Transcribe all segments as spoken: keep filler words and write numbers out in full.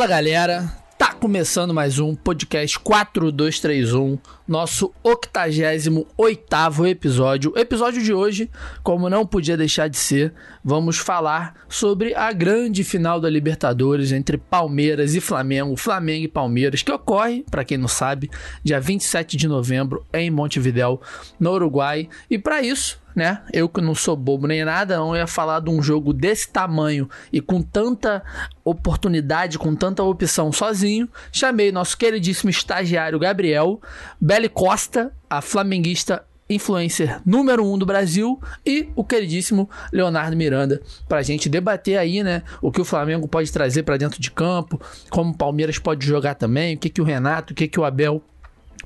Fala galera, tá começando mais um podcast quatro dois três um, nosso octogésimo oitavo episódio. O episódio de hoje, como não podia deixar de ser, vamos falar sobre a grande final da Libertadores entre Palmeiras e Flamengo, Flamengo e Palmeiras, que ocorre, para quem não sabe, dia vinte e sete de novembro em Montevidéu, no Uruguai. E para isso, né? Eu que não sou bobo nem nada, não ia falar de um jogo desse tamanho e com tanta oportunidade, com tanta opção sozinho. Chamei nosso queridíssimo estagiário Gabriel, Isabelle Costa, a flamenguista influencer número um do Brasil, e o queridíssimo Leonardo Miranda, pra gente debater aí, né, o que o Flamengo pode trazer pra dentro de campo, como o Palmeiras pode jogar também, o que que o Renato, o que que o Abel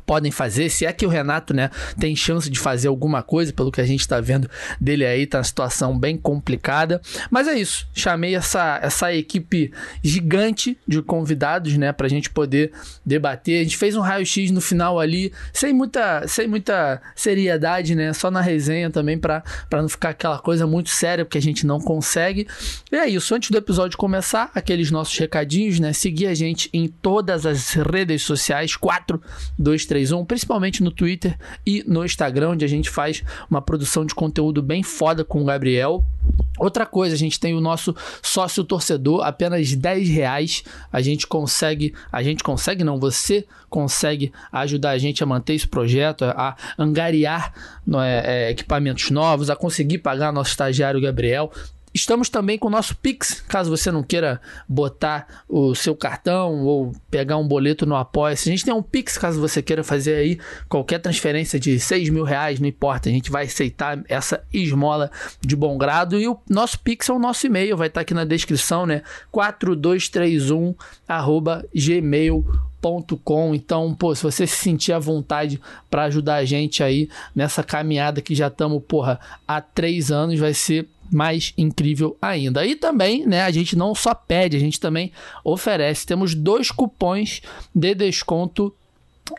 podem fazer, se é que o Renato, né, tem chance de fazer alguma coisa, pelo que a gente tá vendo dele aí, tá uma situação bem complicada, mas é isso, chamei essa, essa equipe gigante de convidados, né, pra gente poder debater. A gente fez um raio-x no final ali, sem muita, sem muita seriedade, né, só na resenha também, pra, pra não ficar aquela coisa muito séria, porque a gente não consegue. E é isso, antes do episódio começar, aqueles nossos recadinhos, né, seguir a gente em todas as redes sociais, quatro dois três um, principalmente no Twitter e no Instagram, onde a gente faz uma produção de conteúdo bem foda com o Gabriel. Outra coisa, a gente tem o nosso sócio torcedor, apenas dez reais, a gente consegue, a gente consegue não, você consegue ajudar a gente a manter esse projeto, a angariar é, é, equipamentos novos, a conseguir pagar nosso estagiário Gabriel. Estamos também com o nosso Pix, caso você não queira botar o seu cartão ou pegar um boleto no Apoia-se. A gente tem um Pix, caso você queira fazer aí qualquer transferência de seis mil reais, não importa. A gente vai aceitar essa esmola de bom grado. E o nosso Pix é o nosso e-mail, vai estar aqui na descrição, né? quatro dois três um arroba gmail ponto com. Então, pô, se você se sentir à vontade para ajudar a gente aí nessa caminhada que já estamos, porra, há três anos, vai ser mais incrível ainda. E também, né, a gente não só pede, a gente também oferece. Temos dois cupons de desconto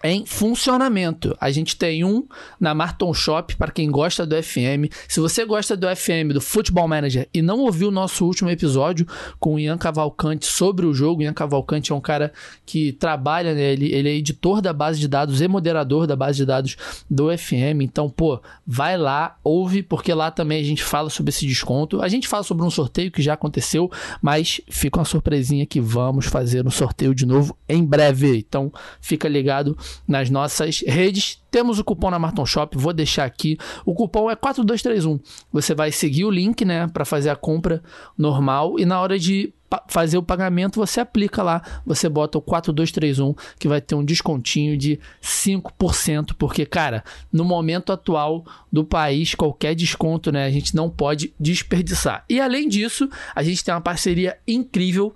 em funcionamento. A gente tem um na Marton Shop, para quem gosta do F M. Se você gosta do F M, do Futebol Manager, e não ouviu o nosso último episódio com o Ian Cavalcante sobre o jogo, Ian Cavalcante é um cara que trabalha, né? ele, ele é editor da base de dados e moderador da base de dados do F M, então, pô, vai lá, ouve, porque lá também a gente fala sobre esse desconto. A gente fala sobre um sorteio que já aconteceu, mas fica uma surpresinha que vamos fazer um sorteio de novo em breve, então fica ligado nas nossas redes. Temos o cupom na Marton Shop, vou deixar aqui. O cupom é quatro dois três um. Você vai seguir o link, né, para fazer a compra normal, e na hora de fazer o pagamento você aplica lá, você bota o quatro dois três um, que vai ter um descontinho de cinco por cento, porque, cara, no momento atual do país, qualquer desconto, né, a gente não pode desperdiçar. E além disso, a gente tem uma parceria incrível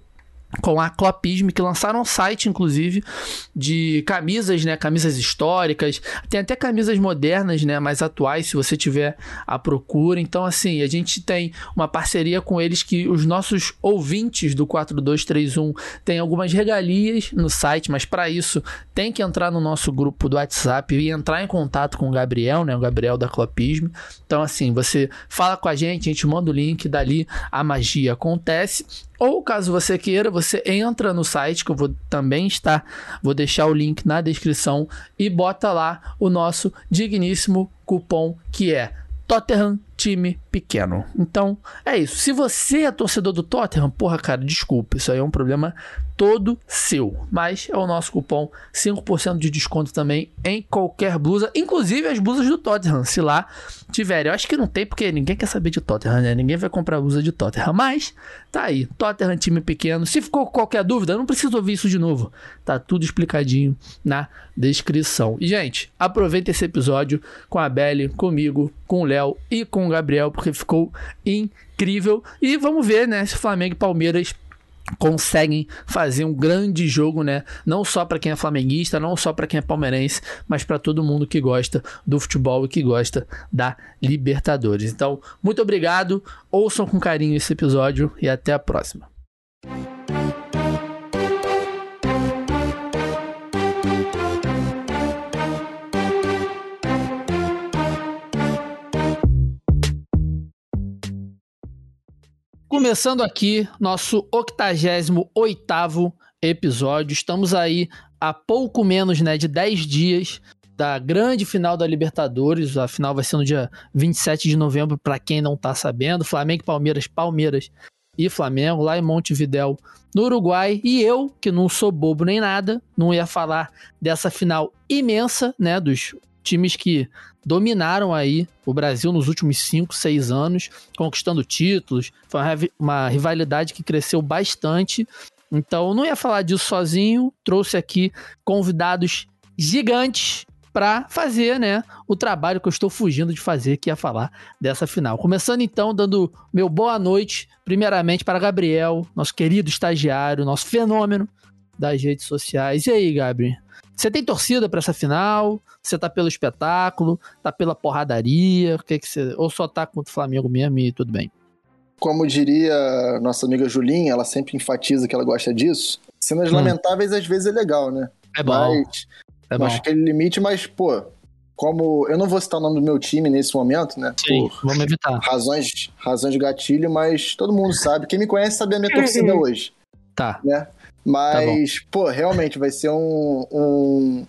com a Clopisme, que lançaram um site, inclusive, de camisas, né, camisas históricas, tem até camisas modernas, né, mais atuais, se você tiver à procura. Então, assim, a gente tem uma parceria com eles, que os nossos ouvintes do quatro dois três um tem algumas regalias no site, mas para isso tem que entrar no nosso grupo do WhatsApp e entrar em contato com o Gabriel, né, o Gabriel da Clopisme. Então, assim, você fala com a gente, a gente manda o link, dali a magia acontece. Ou, caso você queira, você entra no site, que eu vou também estar, vou deixar o link na descrição, e bota lá o nosso digníssimo cupom, que é Tottenham Time Pequeno. Então, é isso. Se você é torcedor do Tottenham, porra, cara, desculpa, isso aí é um problema todo seu. Mas é o nosso cupom, cinco por cento de desconto também em qualquer blusa, inclusive as blusas do Tottenham, se lá tiverem. Eu acho que não tem, porque ninguém quer saber de Tottenham, né? Ninguém vai comprar blusa de Tottenham, mas tá aí, Tottenham Time Pequeno. Se ficou qualquer dúvida, não precisa ouvir isso de novo. Tá tudo explicadinho na descrição. E, gente, aproveita esse episódio com a Isabelle, comigo, com o Léo e com Gabriel, porque ficou incrível. E vamos ver, né, se Flamengo e Palmeiras conseguem fazer um grande jogo, né? Não só para quem é flamenguista, não só para quem é palmeirense, mas para todo mundo que gosta do futebol e que gosta da Libertadores. Então, muito obrigado. Ouçam com carinho esse episódio e até a próxima. Começando aqui nosso octogésimo oitavo episódio. Estamos aí há pouco menos, né, de dez dias da grande final da Libertadores. A final vai ser no dia vinte e sete de novembro, para quem não tá sabendo. Flamengo e Palmeiras, Palmeiras e Flamengo, lá em Montevidéu, no Uruguai. E eu, que não sou bobo nem nada, não ia falar dessa final imensa, né, dos times que dominaram aí o Brasil nos últimos cinco, seis anos, conquistando títulos. Foi uma rivalidade que cresceu bastante. Então, não ia falar disso sozinho. Trouxe aqui convidados gigantes para fazer, né, o trabalho que eu estou fugindo de fazer, que é falar dessa final. Começando então, dando meu boa noite, primeiramente para Gabriel, nosso querido estagiário, nosso fenômeno das redes sociais. E aí, Gabriel? Você tem torcida para essa final? Você tá pelo espetáculo? Tá pela porradaria? O que é que você... Ou só tá contra o Flamengo mesmo e tudo bem? Como diria nossa amiga Julinha, ela sempre enfatiza que ela gosta disso. Cenas hum. lamentáveis às vezes é legal, né? É bom. Mas... É bom. Acho aquele limite, mas, pô, como... Eu não vou citar o nome do meu time nesse momento, né? Sim, por vamos evitar. Razões, razões de gatilho, mas todo mundo sabe. Quem me conhece sabe a minha torcida hoje. Tá. Né? Mas, tá, pô, realmente vai ser um, um,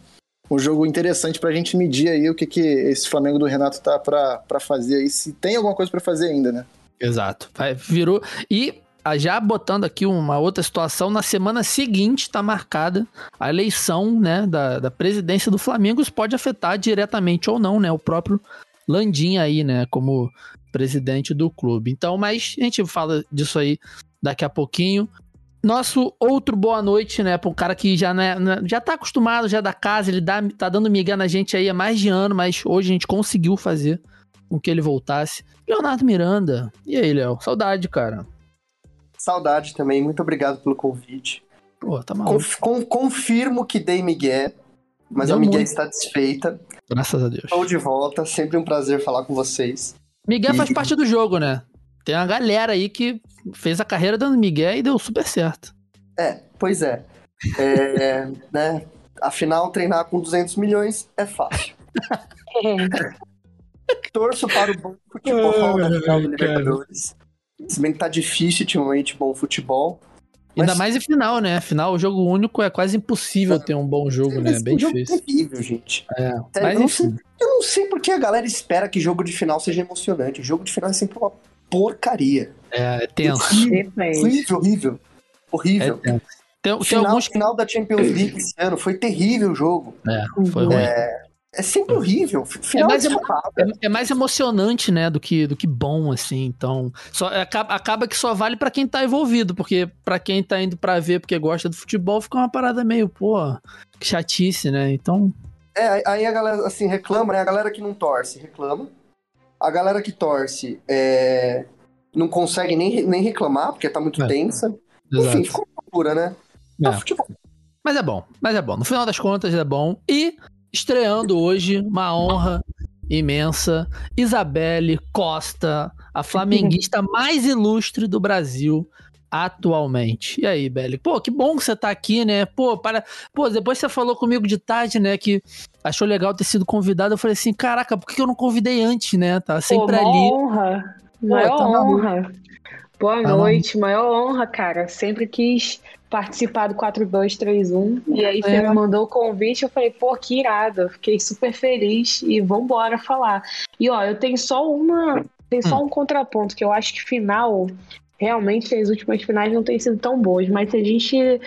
um jogo interessante pra gente medir aí o que, que esse Flamengo do Renato tá pra, pra fazer aí. Se tem alguma coisa pra fazer ainda, né? Exato. Vai, virou... E... Já botando aqui uma outra situação, na semana seguinte está marcada a eleição, né, da, da presidência do Flamengo. Isso pode afetar diretamente ou não, né, o próprio Landim aí, né, como presidente do clube. Então, mas a gente fala disso aí daqui a pouquinho. Nosso outro boa noite, né, para um cara que já, né, já tá acostumado, já é da casa, ele dá, tá dando migué na gente aí há mais de ano, mas hoje a gente conseguiu fazer com que ele voltasse. Leonardo Miranda. E aí, Léo? Saudade, cara. Saudade também, muito obrigado pelo convite. Pô, tá maluco. Conf, com, confirmo que dei migué, mas deu a migué muito. Está satisfeita. Graças a Deus. Estou de volta, sempre um prazer falar com vocês. Migué e... faz parte do jogo, né? Tem uma galera aí que fez a carreira dando migué e deu super certo. É, pois é. é né? Afinal, treinar com duzentos milhões é fácil. Torço para o bom futebol oh, da final do Libertadores. Se bem que tá difícil ultimamente bom futebol. Mas... Ainda mais em final, né? Final, o jogo único é quase impossível é. ter um bom jogo, é, né? É bem jogo difícil. Terrível, gente. É. Sério, mas eu, não sei, eu não sei porque a galera espera que jogo de final seja emocionante. O jogo de final é sempre uma porcaria. É, é tenso. Horrível, horrível. Horrível. É tem, tem final, alguns... final da Champions League esse ano foi terrível o jogo. É, foi ruim. É... É sempre horrível. É mais, emo- é, é mais emocionante, né, do que, do que bom, assim. Então, só, acaba, acaba que só vale pra quem tá envolvido, porque pra quem tá indo pra ver porque gosta do futebol, fica uma parada meio, pô, que chatice, né? Então... É, aí a galera, assim, reclama, né? A galera que não torce, reclama. A galera que torce é, não consegue nem, nem reclamar, porque tá muito é. tensa. Exato. Enfim, ficou uma loucura, né? É. É futebol. Mas é bom, mas é bom. No final das contas, é bom. E... Estreando hoje, uma honra imensa, Isabelle Costa, a flamenguista mais ilustre do Brasil atualmente. E aí, Belle? Pô, que bom que você tá aqui, né? Pô, para... Pô, depois você falou comigo de tarde, né, que achou legal ter sido convidado. Eu falei assim, caraca, por que eu não convidei antes, né? Tá sempre Pô, ali. Honra. Maior Pô, tá honra. Maluco. Boa tá noite, maluco. Maior honra, cara. Sempre quis... participar do quatro dois três um, e aí você é. me mandou o convite, eu falei, pô, que irado, fiquei super feliz, e vambora falar. E ó, eu tenho só uma, tem só hum. um contraponto, que eu acho que final, realmente as últimas finais não têm sido tão boas, mas se a gente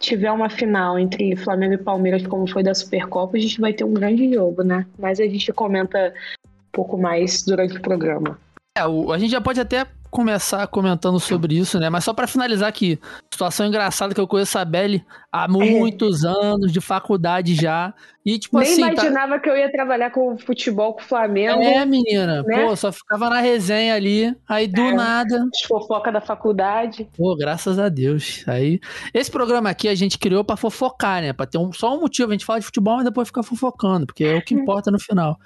tiver uma final entre Flamengo e Palmeiras, como foi da Supercopa, a gente vai ter um grande jogo, né? Mas a gente comenta um pouco mais durante o programa. É, a gente já pode até começar comentando sobre isso, né? Mas só pra finalizar aqui, situação engraçada que eu conheço a Belle há muitos é. anos de faculdade já. E, tipo, nem assim, imaginava tá... que eu ia trabalhar com futebol com o Flamengo. É, menina. Né? Pô, só ficava na resenha ali, aí do é, nada... Fofoca da faculdade. Pô, graças a Deus. Aí, esse programa aqui a gente criou pra fofocar, né? Pra ter um, só um motivo, a gente fala de futebol, mas depois fica fofocando, porque é o que importa no final.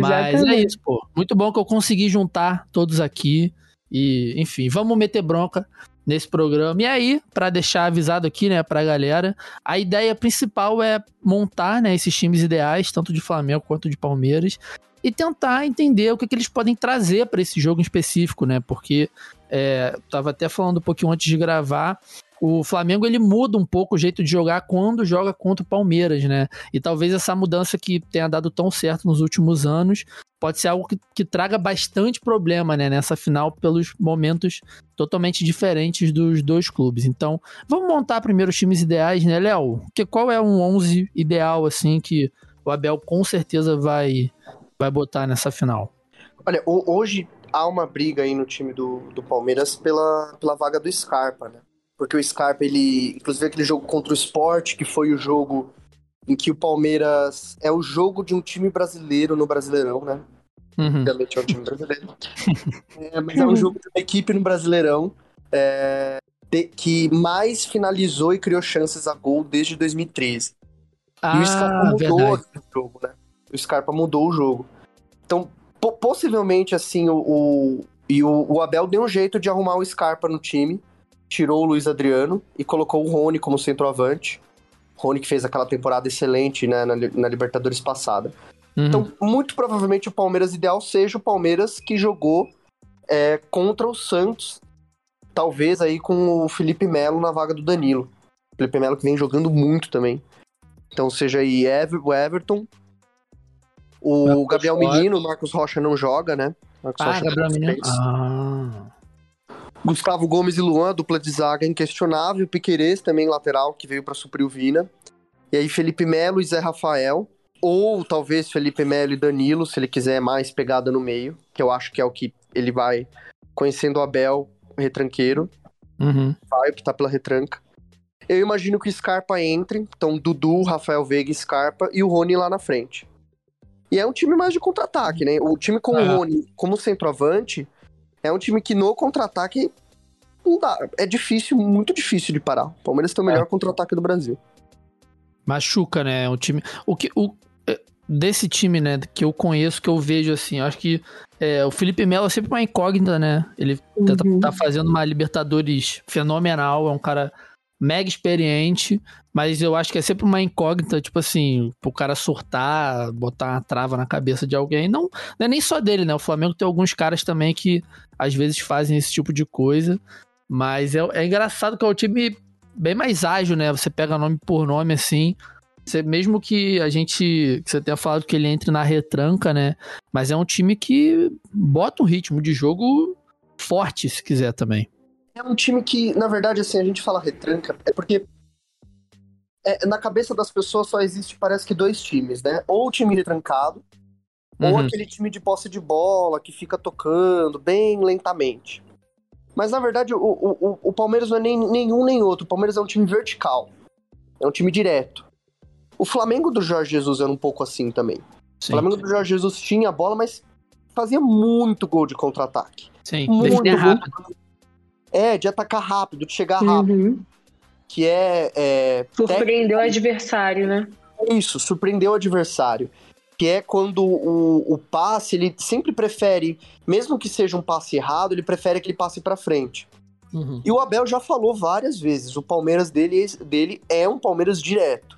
Mas exatamente. É isso, pô. Muito bom que eu consegui juntar todos aqui. E, enfim, vamos meter bronca nesse programa. E aí, pra deixar avisado aqui, né, pra galera, a ideia principal é montar, né, esses times ideais, tanto de Flamengo quanto de Palmeiras, e tentar entender o que, que eles podem trazer pra esse jogo em específico, né? Porque, é, tava até falando um pouquinho antes de gravar, o Flamengo ele muda um pouco o jeito de jogar quando joga contra o Palmeiras, né? E talvez essa mudança que tenha dado tão certo nos últimos anos pode ser algo que, que traga bastante problema, né, nessa final, pelos momentos totalmente diferentes dos dois clubes. Então, vamos montar primeiro os times ideais, né, Léo? Que, qual é um onze ideal, assim, que o Abel com certeza vai, vai botar nessa final? Olha, hoje há uma briga aí no time do, do Palmeiras pela, pela vaga do Scarpa, né? Porque o Scarpa, ele, inclusive aquele jogo contra o Sport, que foi o jogo em que o Palmeiras é o jogo de um time brasileiro no Brasileirão, né? Uhum. Realmente é um time brasileiro. É, mas é um jogo de uma equipe no Brasileirão é, de, que mais finalizou e criou chances a gol desde dois mil e treze. Ah, e o Scarpa mudou o jogo, né? O Scarpa mudou o jogo. Então, po- possivelmente, assim, o, o, e o, o Abel deu um jeito de arrumar o Scarpa no time, tirou o Luiz Adriano e colocou o Rony como centroavante. Rony que fez aquela temporada excelente, né, na, na Libertadores passada. Uhum. Então, muito provavelmente o Palmeiras ideal seja o Palmeiras que jogou é, contra o Santos, talvez aí com o Felipe Melo na vaga do Danilo. O Felipe Melo que vem jogando muito também. Então seja aí Ever, o Everton, o Marcos Gabriel Rocha. Menino, o Marcos Rocha não joga, né? Marcos ah, Rocha Gabriel Menino. Ah... Gustavo Gómez e Luan, dupla de zaga inquestionável. Piquerez também, lateral, que veio para suprir o Vina. E aí Felipe Melo e Zé Rafael. Ou talvez Felipe Melo e Danilo, se ele quiser mais pegada no meio. Que eu acho que é o que ele vai conhecendo o Abel, retranqueiro. Uhum. Vai optar pela retranca. Eu imagino que o Scarpa entre. Então Dudu, Rafael Veiga, Scarpa e o Rony lá na frente. E é um time mais de contra-ataque, né? O time com uhum. o Rony como centroavante... É um time que no contra-ataque não dá. É difícil, muito difícil de parar. O Palmeiras tem o melhor é. contra-ataque do Brasil. Machuca, né? O time. O que, o, desse time, né, que eu conheço, que eu vejo assim, eu acho que é, o Felipe Melo é sempre uma incógnita, né? Ele uhum. tá, tá fazendo uma Libertadores fenomenal, é um cara mega experiente, mas eu acho que é sempre uma incógnita, tipo assim, pro cara surtar, botar uma trava na cabeça de alguém. Não, não é nem só dele, né? O Flamengo tem alguns caras também que às vezes fazem esse tipo de coisa, mas é, é engraçado que é um time bem mais ágil, né? Você pega nome por nome, assim, você, mesmo que a gente, que você tenha falado que ele entre na retranca, né? Mas é um time que bota um ritmo de jogo forte, se quiser também. É um time que, na verdade, assim, a gente fala retranca, é porque é, na cabeça das pessoas só existe, parece que, dois times, né? Ou o time retrancado, uhum. ou aquele time de posse de bola, que fica tocando bem lentamente. Mas, na verdade, o, o, o Palmeiras não é nem, nenhum nem outro. O Palmeiras é um time vertical, é um time direto. O Flamengo do Jorge Jesus era um pouco assim também. Sim. O Flamengo do Jorge Jesus tinha a bola, mas fazia muito gol de contra-ataque. Sim, muito gol. É, de atacar rápido, de chegar rápido. Uhum. Que é... é surpreendeu o adversário, né? Isso, surpreendeu o adversário. Que é quando o, o passe, ele sempre prefere, mesmo que seja um passe errado, ele prefere aquele passe pra frente. Uhum. E o Abel já falou várias vezes, o Palmeiras dele, dele é um Palmeiras direto.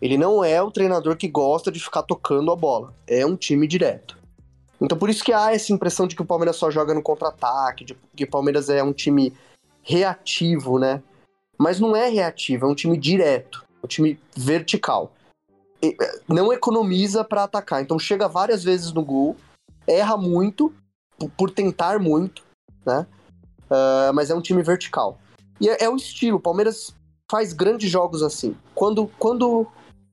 Ele não é o treinador que gosta de ficar tocando a bola. É um time direto. Então por isso que há essa impressão de que o Palmeiras só joga no contra-ataque, de que o Palmeiras é um time reativo, né? Mas não é reativo, é um time direto, um time vertical. E não economiza pra atacar, então chega várias vezes no gol, erra muito, por tentar muito, né? Uh, mas é um time vertical. E é, é o estilo, o Palmeiras faz grandes jogos assim. Quando, quando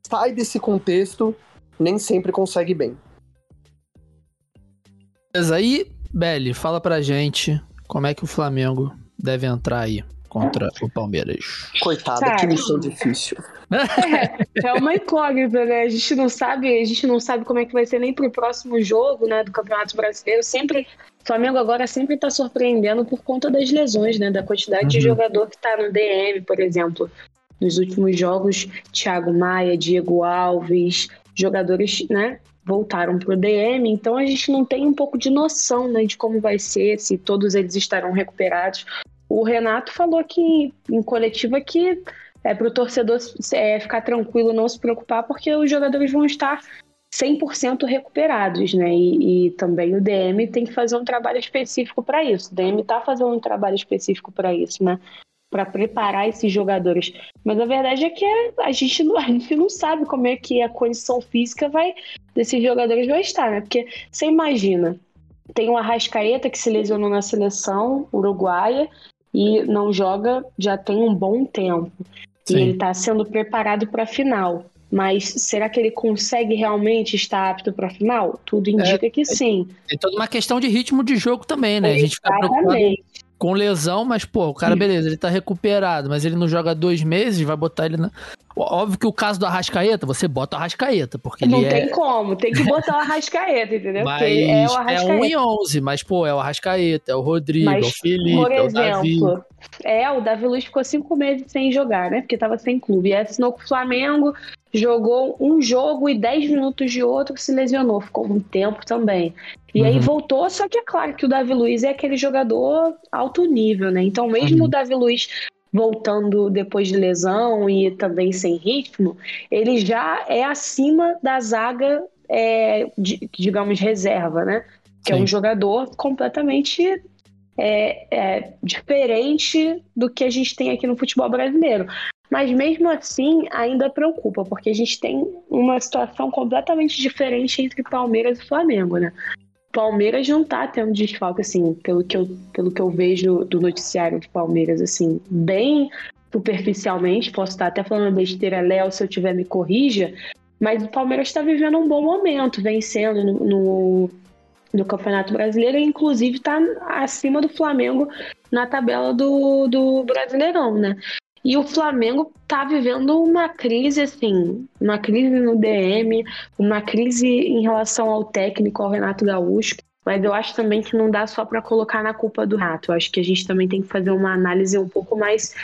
sai desse contexto, nem sempre consegue bem. Beleza, aí, Belli, fala pra gente como é que o Flamengo deve entrar aí contra o Palmeiras. Coitada, cara, que missão difícil. É, é uma incógnita, né? A gente não sabe, a gente não sabe como é que vai ser nem pro próximo jogo, né, do Campeonato Brasileiro. Sempre, o Flamengo agora sempre tá surpreendendo por conta das lesões, né, da quantidade uhum. de jogador que tá no D M, por exemplo. Nos últimos jogos, Thiago Maia, Diego Alves, jogadores, né, voltaram pro D M, então a gente não tem um pouco de noção, né, de como vai ser, se todos eles estarão recuperados. O Renato falou que em coletiva que é pro torcedor é, ficar tranquilo, não se preocupar, porque os jogadores vão estar cem por cento recuperados, né, e, e também o D M tem que fazer um trabalho específico para isso, o D M tá fazendo um trabalho específico para isso, né, para preparar esses jogadores. Mas a verdade é que a gente, não, a gente não sabe como é que a condição física vai, desses jogadores vai estar, né? Porque você imagina, tem o Arrascaeta que se lesionou na seleção uruguaia e não joga já tem um bom tempo. Sim. E ele está sendo preparado para a final. Mas será que ele consegue realmente estar apto para a final? Tudo indica é, que sim. É, é toda uma questão de ritmo de jogo também, né? Exatamente. A gente fica preocupado com lesão, mas, pô, o cara, beleza, ele tá recuperado, mas ele não joga dois meses, vai botar ele na... Óbvio que o caso do Arrascaeta, você bota o Arrascaeta, porque não ele tem é... como, tem que botar o Arrascaeta, entendeu? Mas porque é o Arrascaeta. É um em onze, mas, pô, é o Arrascaeta, é o Rodrigo, mas, é o Felipe, por exemplo, é o Davi. É, o David Luiz ficou cinco meses sem jogar, né? Porque tava sem clube. E assinou com o Flamengo, jogou um jogo e dez minutos de outro, se lesionou, ficou um tempo também. E uhum. aí voltou, só que é claro que o David Luiz é aquele jogador alto nível, né? Então mesmo uhum. o David Luiz voltando depois de lesão e também sem ritmo, ele já é acima da zaga, é, de, digamos, reserva, né? Que Sim. é um jogador completamente é, é, diferente do que a gente tem aqui no futebol brasileiro. Mas mesmo assim, ainda preocupa, porque a gente tem uma situação completamente diferente entre Palmeiras e Flamengo, né? Palmeiras não tá tendo desfalque, assim, pelo que eu, pelo que eu vejo do noticiário de Palmeiras, assim, bem superficialmente, posso estar até falando besteira, Léo, se eu tiver me corrija, mas o Palmeiras está vivendo um bom momento, vencendo no, no, no Campeonato Brasileiro, e inclusive tá acima do Flamengo na tabela do, do Brasileirão, né? E o Flamengo tá vivendo uma crise, assim, uma crise no D M, uma crise em relação ao técnico, ao Renato Gaúcho. Mas eu acho também que não dá só para colocar na culpa do Renato. Eu acho que a gente também tem que fazer uma análise um pouco mais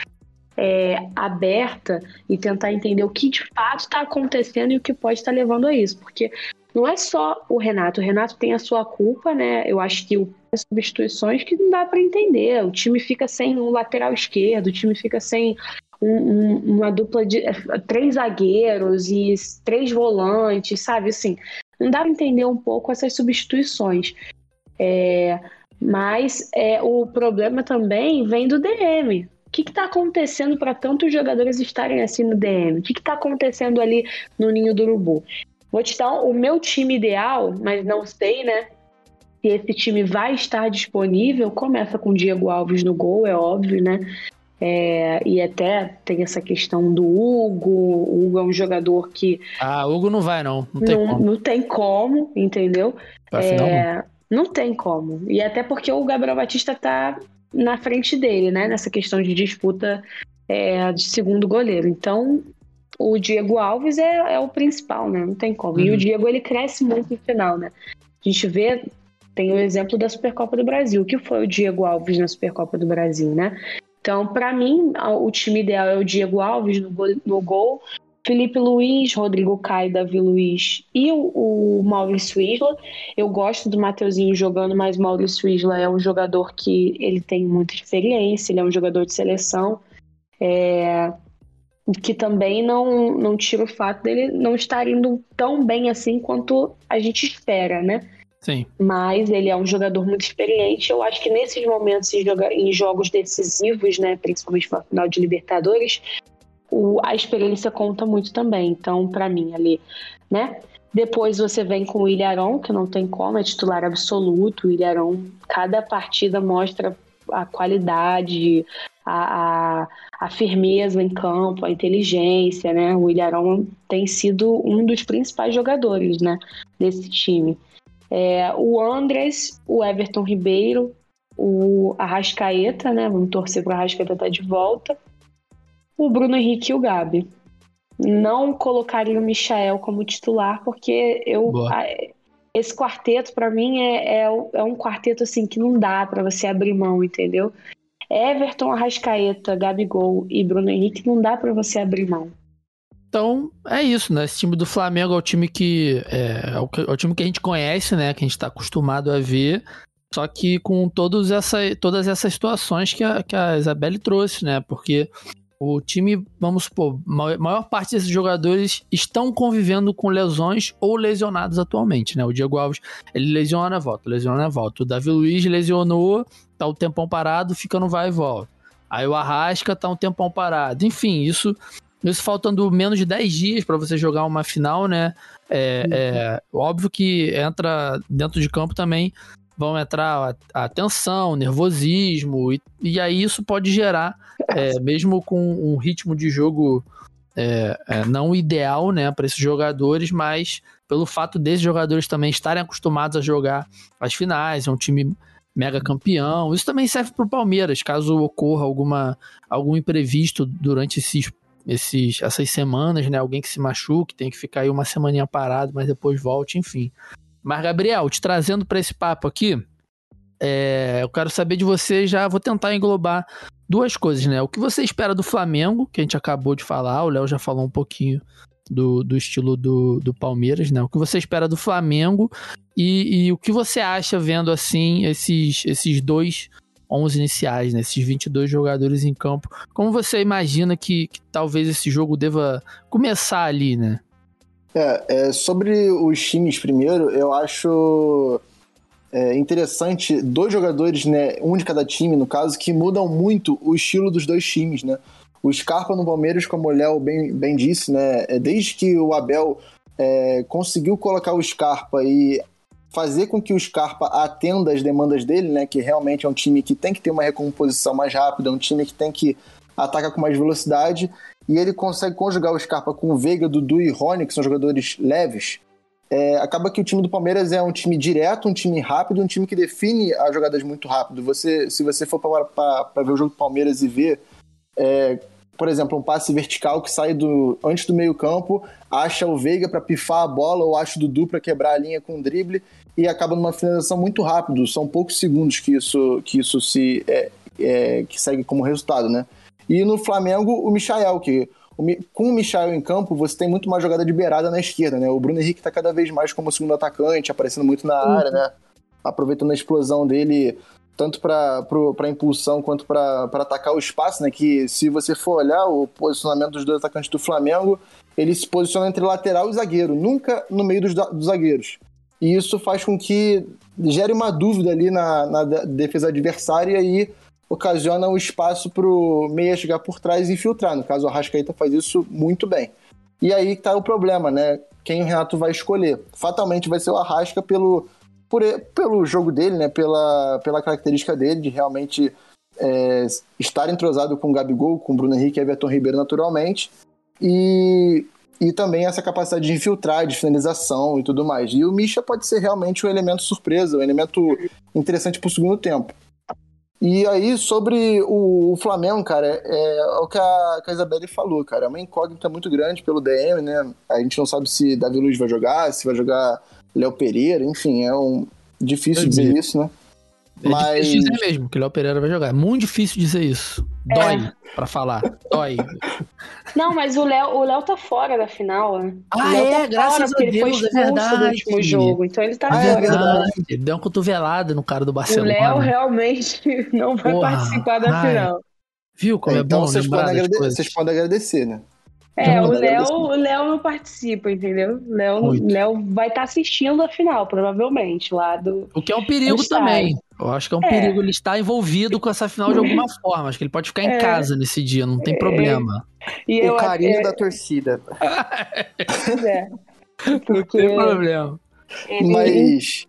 é, aberta e tentar entender o que de fato está acontecendo e o que pode estar tá levando a isso. Porque não é só o Renato. O Renato tem a sua culpa, né? Eu acho que o substituições que não dá para entender, o time fica sem um lateral esquerdo, o time fica sem um, um, uma dupla de três zagueiros e três volantes, sabe, assim, não dá para entender um pouco essas substituições, é, mas é, o problema também vem do D M. O que está acontecendo para tantos jogadores estarem assim no D M? O que está acontecendo ali no ninho do urubu? Vou te dar o meu time ideal, mas não sei, né? Se esse time vai estar disponível, começa com o Diego Alves no gol, é óbvio, né? É, e até tem essa questão do Hugo. O Hugo é um jogador que... Ah, o Hugo não vai, não. Não tem não, como. Não tem como, entendeu? É, não tem como. E até porque o Gabriel Batista tá na frente dele, né? Nessa questão de disputa é, de segundo goleiro. Então, o Diego Alves é, é o principal, né? Não tem como. Uhum. E o Diego, ele cresce muito no final, né? A gente vê... Tem o exemplo da Supercopa do Brasil, que foi o Diego Alves na Supercopa do Brasil, né? Então, para mim, o time ideal é o Diego Alves no gol, no gol Filipe Luís, Rodrigo Caio, David Luiz e o, o Mauricio Isla. Eu gosto do Mateuzinho jogando, mas o Mauricio Isla é um jogador que ele tem muita experiência, ele é um jogador de seleção, é, que também não, não tira o fato dele não estar indo tão bem assim quanto a gente espera, né? Sim. Mas ele é um jogador muito experiente. Eu acho que nesses momentos, em jogos decisivos, né, principalmente na final de Libertadores, o, a experiência conta muito também. Então, para mim, ali, né? Depois você vem com o Willian Arão, que não tem como, é titular absoluto. O Willian Arão, cada partida mostra a qualidade, a, a, a firmeza em campo, a inteligência, né? O Willian Arão tem sido um dos principais jogadores, né, desse time. É, o Andreas, o Everton Ribeiro, o Arrascaeta, né? Vamos torcer para o Arrascaeta estar de volta. O Bruno Henrique e o Gabi. Não colocaria o Michael como titular, porque eu, a, esse quarteto, para mim, é, é, é um quarteto assim, que não dá para você abrir mão, entendeu? Everton, Arrascaeta, Gabigol e Bruno Henrique não dá para você abrir mão. Então, é isso, né? Esse time do Flamengo é o time que, é, é o time que a gente conhece, né? Que a gente está acostumado a ver, só que com todos essa, todas essas situações que a, que a Isabelle trouxe, né? Porque o time, vamos supor, a maior parte desses jogadores estão convivendo com lesões ou lesionados atualmente, né? O Diego Alves, ele lesiona, volta, lesiona, volta. O David Luiz lesionou, tá o tempão parado, fica no vai e volta. Aí o Arrasca tá um tempão parado. Enfim, isso, isso faltando menos de dez dias para você jogar uma final, né? É, uhum. é, óbvio que entra dentro de campo também, vão entrar a, a tensão, nervosismo, e, e aí isso pode gerar, é, mesmo com um ritmo de jogo é, é, não ideal, né, para esses jogadores, mas pelo fato desses jogadores também estarem acostumados a jogar as finais, é um time mega campeão. Isso também serve para o Palmeiras, caso ocorra alguma, algum imprevisto durante esses, esses, essas semanas, né? Alguém que se machuque, tem que ficar aí uma semaninha parado, mas depois volte, enfim. Mas, Gabriel, te trazendo para esse papo aqui, é, eu quero saber de você, já vou tentar englobar duas coisas, né? O que você espera do Flamengo, que a gente acabou de falar, o Léo já falou um pouquinho do, do estilo do, do Palmeiras, né? O que você espera do Flamengo... E, e o que você acha vendo, assim, esses, esses dois onze iniciais, né? Esses vinte e dois jogadores em campo? Como você imagina que, que talvez esse jogo deva começar ali, né? É, é, sobre os times primeiro, eu acho é, interessante dois jogadores, né? Um de cada time, no caso, que mudam muito o estilo dos dois times, né? O Scarpa no Palmeiras, como o Léo bem, bem disse, né? Desde que o Abel é, conseguiu colocar o Scarpa e... fazer com que o Scarpa atenda as demandas dele, né, que realmente é um time que tem que ter uma recomposição mais rápida, é um time que tem que atacar com mais velocidade, e ele consegue conjugar o Scarpa com o Veiga, Dudu e Rony, que são jogadores leves, é, acaba que o time do Palmeiras é um time direto, um time rápido, um time que define as jogadas muito rápido. Você, se você for para ver o jogo do Palmeiras e ver... É, por exemplo, um passe vertical que sai do, antes do meio campo, acha o Veiga para pifar a bola, ou acha o Dudu para quebrar a linha com o drible, e acaba numa finalização muito rápido. São poucos segundos que isso, que isso se, é, é, que segue como resultado, né? E no Flamengo, o Michael, que o, com o Michael em campo, você tem muito mais jogada de beirada na esquerda, né? O Bruno Henrique está cada vez mais como segundo atacante, aparecendo muito na área, né? Aproveitando a explosão dele... tanto para impulsão quanto para atacar o espaço, né? Que se você for olhar o posicionamento dos dois atacantes do Flamengo, eles se posicionam entre lateral e zagueiro, nunca no meio dos, dos zagueiros. E isso faz com que gere uma dúvida ali na, na defesa adversária e ocasiona um espaço para o meia chegar por trás e infiltrar. No caso, o Arrascaeta faz isso muito bem. E aí está o problema, né? Quem o Renato vai escolher? Fatalmente vai ser o Arrasca pelo... Por, pelo jogo dele, né, pela, pela característica dele de realmente é, estar entrosado com o Gabigol, com o Bruno Henrique e Everton Ribeiro naturalmente, e, e também essa capacidade de infiltrar, de finalização e tudo mais. E o Misha pode ser realmente um elemento surpresa, um elemento interessante para o segundo tempo. E aí, sobre o, o Flamengo, cara, é, é o que a, que a Isabelle falou, cara, é uma incógnita muito grande pelo D M, né, a gente não sabe se David Luiz vai jogar, se vai jogar... Léo Pereira, enfim, é um... difícil dizer isso, né? É mas... difícil dizer mesmo que o Léo Pereira vai jogar. É muito difícil dizer isso. Dói é. pra falar. Dói. Não, mas o Léo, o Léo tá fora da final, né? Ah, é? Tá graças fora, a Deus, foi expulso, é verdade. No último jogo, então ele tá ah, fora. É verdade. Ele deu uma cotovelada no cara do Barcelona. O Léo realmente não vai Porra, participar da ai. final. Viu como é, é bom? Então vocês podem, agrade... vocês podem agradecer, né? É, o Léo, o Léo não participa, entendeu? O Léo, Léo vai estar tá assistindo a final, provavelmente, lá do... O que é um perigo também. Eu acho que é um é. perigo ele estar envolvido com essa final de alguma forma. Acho que ele pode ficar em é. casa nesse dia, não tem é. problema. E o eu, carinho é... da torcida. É. Não tem problema. Ele... Mas...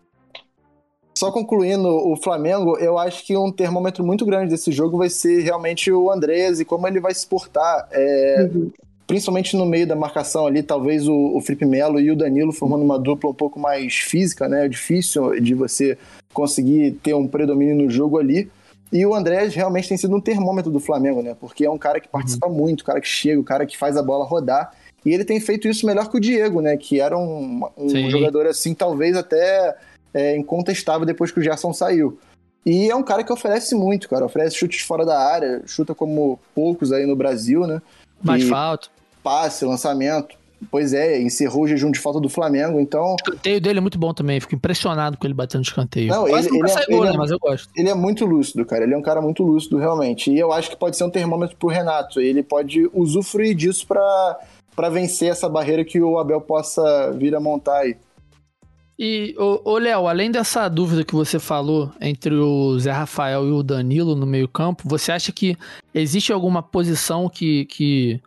Só concluindo o Flamengo, eu acho que um termômetro muito grande desse jogo vai ser realmente o Andreas e como ele vai se portar. É... Uhum. Principalmente no meio da marcação ali, talvez o, o Felipe Melo e o Danilo formando uma dupla um pouco mais física, né? É difícil de você conseguir ter um predomínio no jogo ali. E o Andrés realmente tem sido um termômetro do Flamengo, né? Porque é um cara que participa uhum. muito, o cara que chega, o cara que faz a bola rodar. E ele tem feito isso melhor que o Diego, né? Que era um, um jogador assim, talvez até é, incontestável depois que o Gerson saiu. E é um cara que oferece muito, cara. Oferece chutes fora da área, chuta como poucos aí no Brasil, né? Mais falta. Passe, lançamento, pois é, encerrou o jejum de falta do Flamengo, então... O escanteio dele é muito bom também, fico impressionado com ele batendo escanteio. Não, ele, ele, é, gol, ele, né? Mas eu gosto. Ele é muito lúcido, cara, ele é um cara muito lúcido, realmente, e eu acho que pode ser um termômetro pro Renato, ele pode usufruir disso pra, pra vencer essa barreira que o Abel possa vir a montar aí. E, ô, ô Léo, além dessa dúvida que você falou entre o Zé Rafael e o Danilo no meio-campo, você acha que existe alguma posição que, que,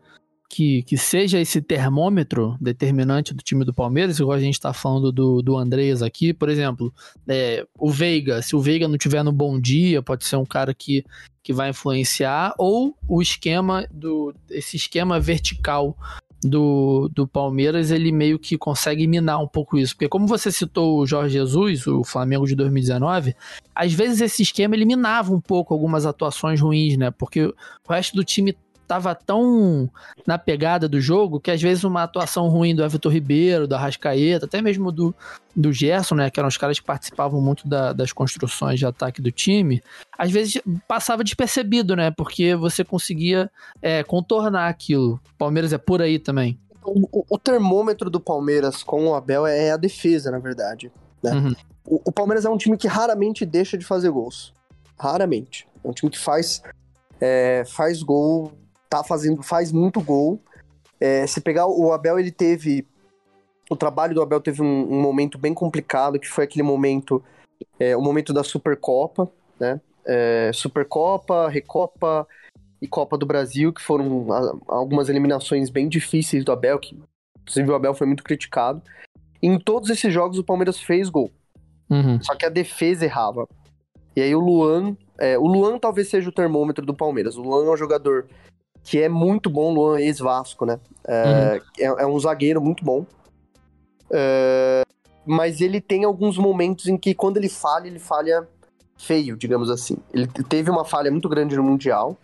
que, que seja esse termômetro determinante do time do Palmeiras, igual a gente está falando do, do Andreas aqui, por exemplo, é, o Veiga, se o Veiga não tiver no bom dia, pode ser um cara que, que vai influenciar, ou o esquema do, esse esquema vertical Do, do Palmeiras, ele meio que consegue minar um pouco isso, porque como você citou o Jorge Jesus, o Flamengo de dois mil e dezenove, às vezes esse esquema ele minava um pouco algumas atuações ruins, né, porque o resto do time tava tão na pegada do jogo, que às vezes uma atuação ruim do Everton Ribeiro, do Arrascaeta, até mesmo do, do Gerson, né, que eram os caras que participavam muito da, das construções de ataque do time, às vezes passava despercebido, né, porque você conseguia é, contornar aquilo. O Palmeiras é por aí também. O, o, o termômetro do Palmeiras com o Abel é a defesa, na verdade, né? Uhum. O, o Palmeiras é um time que raramente deixa de fazer gols. Raramente. É um time que faz, é, faz gol... tá fazendo, faz muito gol. É, se pegar o Abel, ele teve... O trabalho do Abel teve um, um momento bem complicado, que foi aquele momento, é, o momento da Supercopa, né? É, Supercopa, Recopa e Copa do Brasil, que foram a, algumas eliminações bem difíceis do Abel, que inclusive o Abel foi muito criticado. E em todos esses jogos o Palmeiras fez gol. Uhum. Só que a defesa errava. E aí o Luan... É, o Luan talvez seja o termômetro do Palmeiras. O Luan é um jogador... que é muito bom, Luan, ex-Vasco, né? É, uhum. é, é um zagueiro muito bom. É, mas ele tem alguns momentos em que, quando ele falha, ele falha feio, digamos assim. Ele teve uma falha muito grande no Mundial.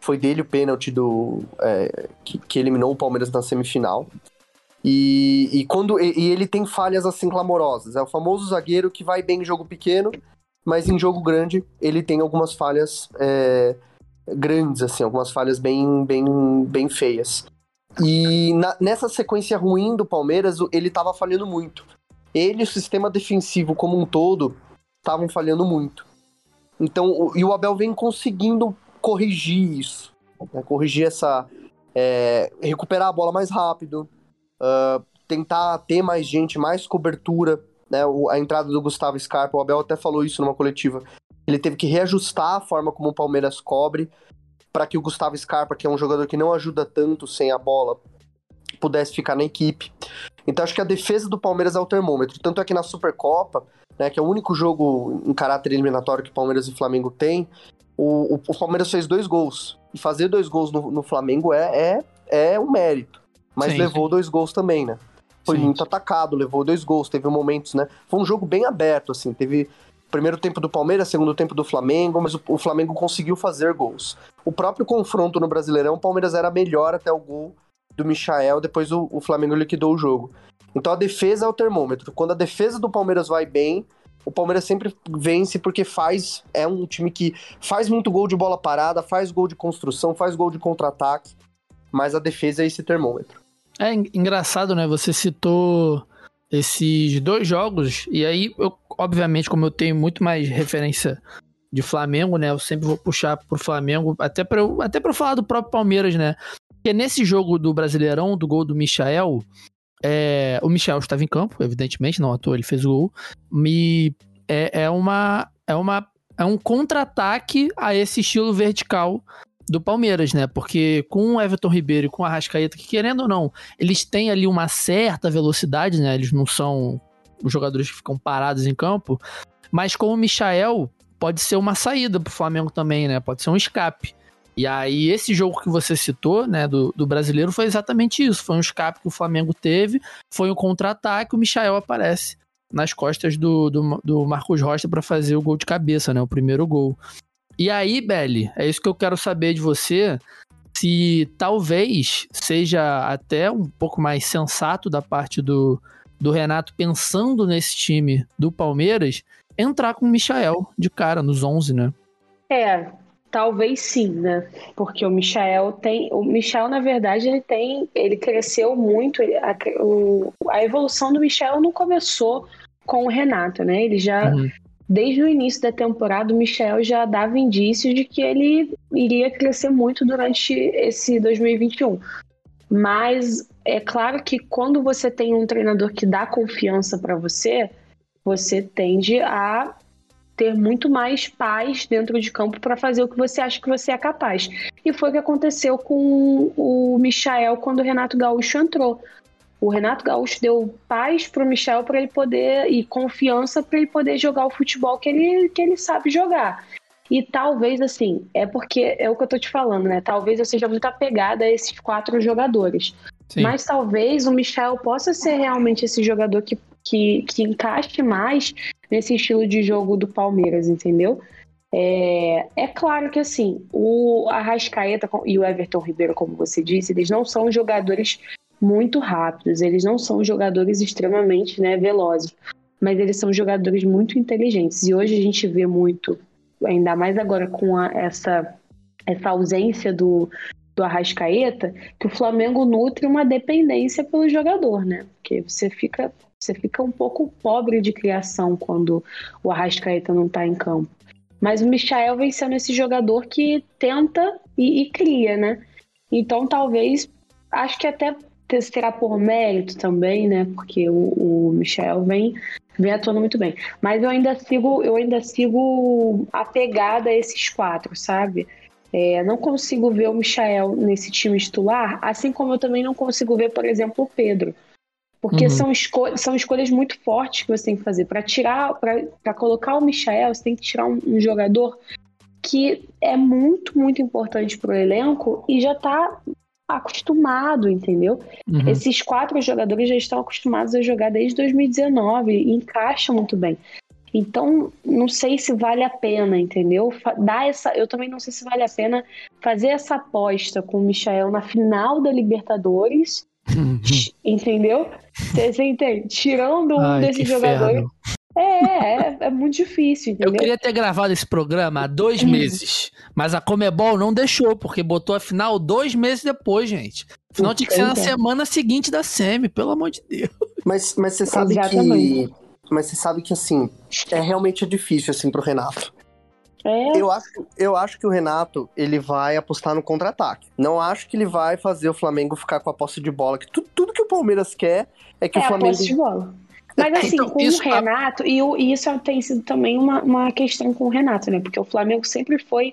Foi dele o pênalti do, é, que, que eliminou o Palmeiras na semifinal. E, e, quando, e, e ele tem falhas assim clamorosas. É o famoso zagueiro que vai bem em jogo pequeno, mas em jogo grande ele tem algumas falhas... É, grandes, assim, algumas falhas bem, bem, bem feias. E na, nessa sequência ruim do Palmeiras, ele estava falhando muito. Ele e o sistema defensivo como um todo estavam falhando muito. Então, o, e o Abel vem conseguindo corrigir isso, né? Corrigir essa... É, recuperar a bola mais rápido, uh, tentar ter mais gente, mais cobertura, né? O, a entrada do Gustavo Scarpa, o Abel até falou isso numa coletiva. Ele teve que reajustar a forma como o Palmeiras cobre para que o Gustavo Scarpa, que é um jogador que não ajuda tanto sem a bola, pudesse ficar na equipe. Então acho que a defesa do Palmeiras é o termômetro. Tanto é que na Supercopa, né, que é o único jogo em caráter eliminatório que o Palmeiras e o Flamengo tem, o, o, o Palmeiras fez dois gols. E fazer dois gols no, no Flamengo é, é, é um mérito. Mas sim, levou sim. dois gols também, né? Foi sim. muito atacado, levou dois gols, teve momentos, né? Foi um jogo bem aberto, assim, teve... Primeiro tempo do Palmeiras, segundo tempo do Flamengo, mas o Flamengo conseguiu fazer gols. O próprio confronto no Brasileirão, o Palmeiras era melhor até o gol do Michael, depois o, o Flamengo liquidou o jogo. Então a defesa é o termômetro. Quando a defesa do Palmeiras vai bem, o Palmeiras sempre vence porque faz, é um time que faz muito gol de bola parada, faz gol de construção, faz gol de contra-ataque, mas a defesa é esse termômetro. É engraçado, né? Você citou esses dois jogos, e aí eu, obviamente, como eu tenho muito mais referência de Flamengo, né, eu sempre vou puxar pro Flamengo, até pra eu, até pra eu falar do próprio Palmeiras, né, porque nesse jogo do Brasileirão, do gol do Michael, é, o Michael estava em campo, evidentemente, não à toa, ele fez o gol, me, é, é, uma, é, uma, é um contra-ataque a esse estilo vertical do Palmeiras, né? Porque com o Everton Ribeiro e com o Arrascaeta, que querendo ou não, eles têm ali uma certa velocidade, né? Eles não são os jogadores que ficam parados em campo, mas com o Michael pode ser uma saída pro Flamengo também, né? Pode ser um escape. E aí esse jogo que você citou, né, do, do brasileiro, foi exatamente isso. Foi um escape que o Flamengo teve, foi um contra-ataque, o Michael aparece nas costas do, do, do Marcos Rocha para fazer o gol de cabeça, né? O primeiro gol. E aí, Belly, é isso que eu quero saber de você, se talvez seja até um pouco mais sensato da parte do, do Renato, pensando nesse time do Palmeiras, entrar com o Michael de cara nos onze, né? É, talvez sim, né? Porque o Michael tem... O Michael, na verdade, ele tem... Ele cresceu muito. Ele, a, o, a evolução do Michael não começou com o Renato, né? Ele já... Uhum. Desde o início da temporada, o Michael já dava indícios de que ele iria crescer muito durante esse dois mil e vinte e um. Mas é claro que quando você tem um treinador que dá confiança para você, você tende a ter muito mais paz dentro de campo para fazer o que você acha que você é capaz. E foi o que aconteceu com o Michael quando o Renato Gaúcho entrou. O Renato Gaúcho deu paz para o Michael para ele poder, e confiança para ele poder jogar o futebol que ele, que ele sabe jogar. E talvez, assim, é porque é o que eu tô te falando, né? Talvez eu seja muito apegada a esses quatro jogadores. Sim. Mas talvez o Michael possa ser realmente esse jogador que, que, que encaixe mais nesse estilo de jogo do Palmeiras, entendeu? É, é claro que, assim, o Arrascaeta e o Everton Ribeiro, como você disse, eles não são jogadores muito rápidos, eles não são jogadores extremamente, né, velozes, mas eles são jogadores muito inteligentes. E hoje a gente vê muito, ainda mais agora com a, essa, essa ausência do, do Arrascaeta, que o Flamengo nutre uma dependência pelo jogador, né? Porque você fica, você fica um pouco pobre de criação quando o Arrascaeta não está em campo. Mas o Michael vem sendo esse jogador que tenta e, e cria, né? Então talvez, acho que até será por mérito também, né? Porque o, o Michael vem... vem atuando muito bem, mas eu ainda sigo eu ainda sigo apegada a esses quatro, sabe? É, não consigo ver o Michael nesse time titular, assim como eu também não consigo ver, por exemplo, o Pedro, porque uhum. são, escol- são escolhas muito fortes que você tem que fazer, para tirar, para colocar o Michael você tem que tirar um, um jogador que é muito, muito importante pro elenco e já tá acostumado, entendeu? Uhum. Esses quatro jogadores já estão acostumados a jogar desde dois mil e dezenove e encaixam muito bem. Então, não sei se vale a pena, entendeu? Dar essa, eu também não sei se vale a pena fazer essa aposta com o Michael na final da Libertadores, uhum. entendeu? Você entende? Tirando um Ai, desses jogadores. Ferro. É, é, é muito difícil, entendeu? Eu queria ter gravado esse programa há dois meses, mas a Comebol não deixou, porque botou a final dois meses depois, gente. A final tinha que ser na semana seguinte da semi, pelo amor de Deus. Mas, mas você sabe que, mas você sabe que, assim, é realmente difícil, assim, pro Renato. É. Eu acho, eu acho que o Renato, ele vai apostar no contra-ataque. Não acho que ele vai fazer o Flamengo ficar com a posse de bola. Que tudo, tudo que o Palmeiras quer é que é o Flamengo... É a posse de bola. Mas assim, então, com o Renato, a... e, o, e isso tem sido também uma, uma questão com o Renato, né? Porque o Flamengo sempre foi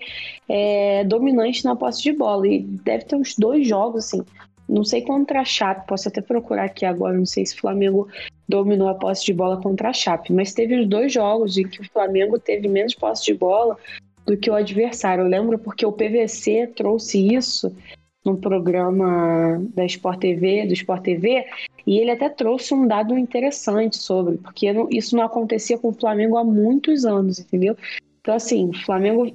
é, dominante na posse de bola, e deve ter uns dois jogos, assim, não sei contra a Chape, posso até procurar aqui agora, não sei se o Flamengo dominou a posse de bola contra a Chape, mas teve os dois jogos em que o Flamengo teve menos posse de bola do que o adversário. Eu lembro porque o P V C trouxe isso num programa da Sport T V, do Sport T V, e ele até trouxe um dado interessante sobre, porque não, isso não acontecia com o Flamengo há muitos anos, entendeu? Então, assim, o Flamengo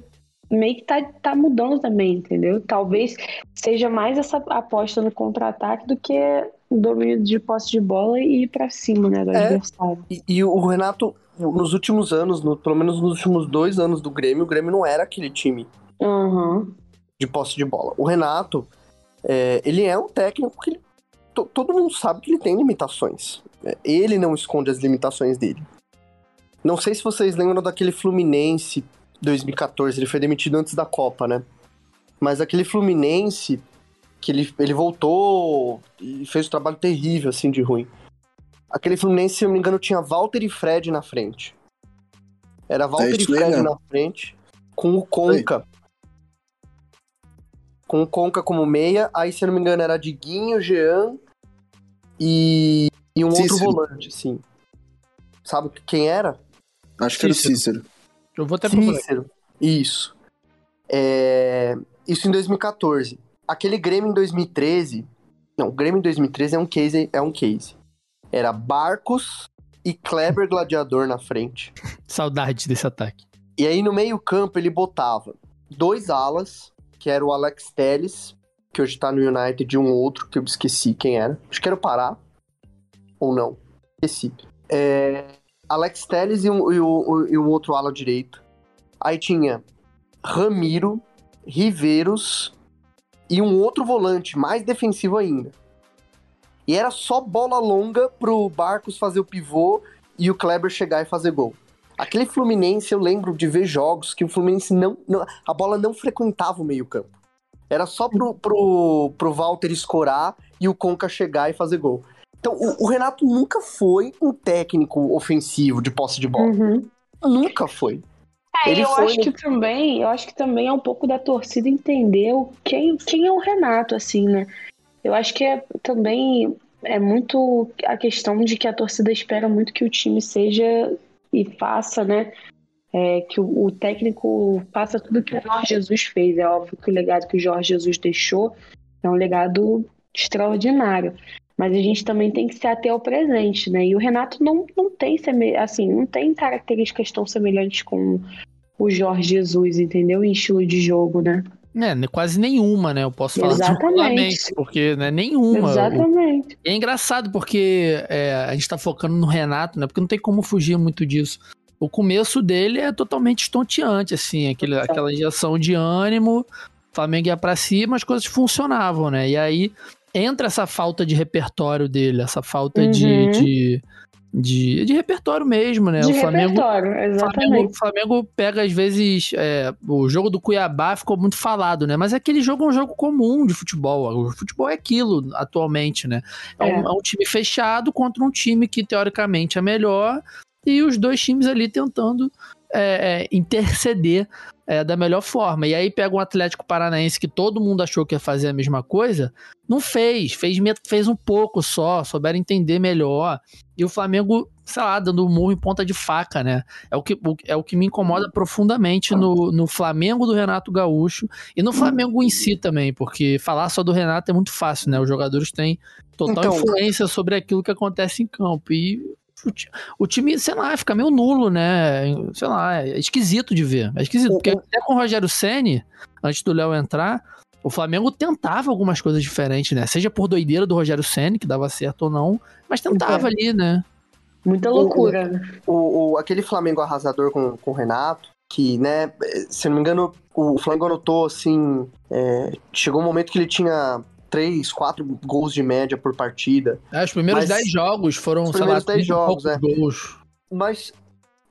meio que tá, tá mudando também, entendeu? Talvez seja mais essa aposta no contra-ataque do que o domínio de posse de bola e ir pra cima, né, do é, adversário. E, e o Renato, nos últimos anos, no, pelo menos nos últimos dois anos do Grêmio, o Grêmio não era aquele time uhum. de posse de bola. O Renato, é, ele é um técnico que ele todo mundo sabe que ele tem limitações. Ele não esconde as limitações dele. Não sei se vocês lembram daquele Fluminense dois mil e catorze, ele foi demitido antes da Copa, né? Mas aquele Fluminense, que ele, ele voltou e fez um trabalho terrível, assim, de ruim. Aquele Fluminense, se eu não me engano, tinha Walter e Fred na frente. Era Walter é e Fred é? na frente, com o Conca. É. Com o Conca como meia, aí, se eu não me engano, era Diguinho, Jean e, e um Cícero. Outro volante, assim. Sabe quem era? Acho que Cícero. era o Cícero. Eu vou até procurar. Cícero, isso. É... Isso em dois mil e catorze. Aquele Grêmio em dois mil e treze... Não, o Grêmio em dois mil e treze é um case. É um case. Era Barcos e Kleber Gladiador na frente. Saudade desse ataque. E aí, no meio campo, ele botava dois alas... que era o Alex Telles, que hoje tá no United, de um outro, que eu esqueci quem era. Acho que era o Pará, ou não, esqueci. É, Alex Telles e um, e um, e um outro ala direito. Aí tinha Ramiro, Riveiros e um outro volante, mais defensivo ainda. E era só bola longa pro Barcos fazer o pivô e o Kleber chegar e fazer gol. Aquele Fluminense, eu lembro de ver jogos que o Fluminense não... não a bola não frequentava o meio-campo. Era só pro, pro, pro Walter escorar e o Conca chegar e fazer gol. Então, o, o Renato nunca foi um técnico ofensivo de posse de bola. Uhum. Nunca foi. É, Ele eu foi... acho que também, eu acho que também é um pouco da torcida entender quem, quem é o Renato, assim, né? Eu acho que é, também é muito a questão de que a torcida espera muito que o time seja e faça, né? É, que o, o técnico faça tudo que o Jorge Jesus fez. É óbvio que o legado que o Jorge Jesus deixou é um legado extraordinário. Mas a gente também tem que se ater ao presente, né? E o Renato não, não tem seme... assim, não tem características tão semelhantes com o Jorge Jesus, entendeu? Em estilo de jogo, né? É, quase nenhuma, né? Eu posso falar tranquilamente, porque né, nenhuma. Exatamente. Eu... É engraçado porque é, a gente tá focando no Renato, né? Porque não tem como fugir muito disso. O começo dele é totalmente estonteante, assim, aquele, é. aquela injeção de ânimo, Flamengo ia pra cima, as coisas funcionavam, né? E aí... entra essa falta de repertório dele, essa falta uhum. de, de, de, de repertório mesmo, né? De o Flamengo, repertório, exatamente. Flamengo, o Flamengo pega, às vezes, é, o jogo do Cuiabá ficou muito falado, né? Mas aquele jogo é um jogo comum de futebol. O futebol é aquilo atualmente, né? É, é. Um, é um time fechado contra um time que, teoricamente, é melhor e os dois times ali tentando é, é, interceder É, da melhor forma. E aí pega um Atlético Paranaense que todo mundo achou que ia fazer a mesma coisa, não fez, fez, fez um pouco só, souberam entender melhor. E o Flamengo, sei lá, dando um murro em ponta de faca, né? É o que, o, é o que me incomoda profundamente no, no Flamengo do Renato Gaúcho e no Flamengo em si também, porque falar só do Renato é muito fácil, né? Os jogadores têm total então... influência sobre aquilo que acontece em campo. E... o time, sei lá, fica meio nulo, né? Sei lá, é esquisito de ver. É esquisito, porque até com o Rogério Ceni, antes do Léo entrar, o Flamengo tentava algumas coisas diferentes, né? Seja por doideira do Rogério Ceni, que dava certo ou não, mas tentava é. ali, né? Muita loucura. O, o, o, aquele Flamengo arrasador com, com o Renato, que, né, se não me engano, o Flamengo anotou, assim, é, chegou um momento que ele tinha... três, quatro gols de média por partida. É, os primeiros dez jogos foram, os primeiros sei lá, dez jogos, é. gols. Mas,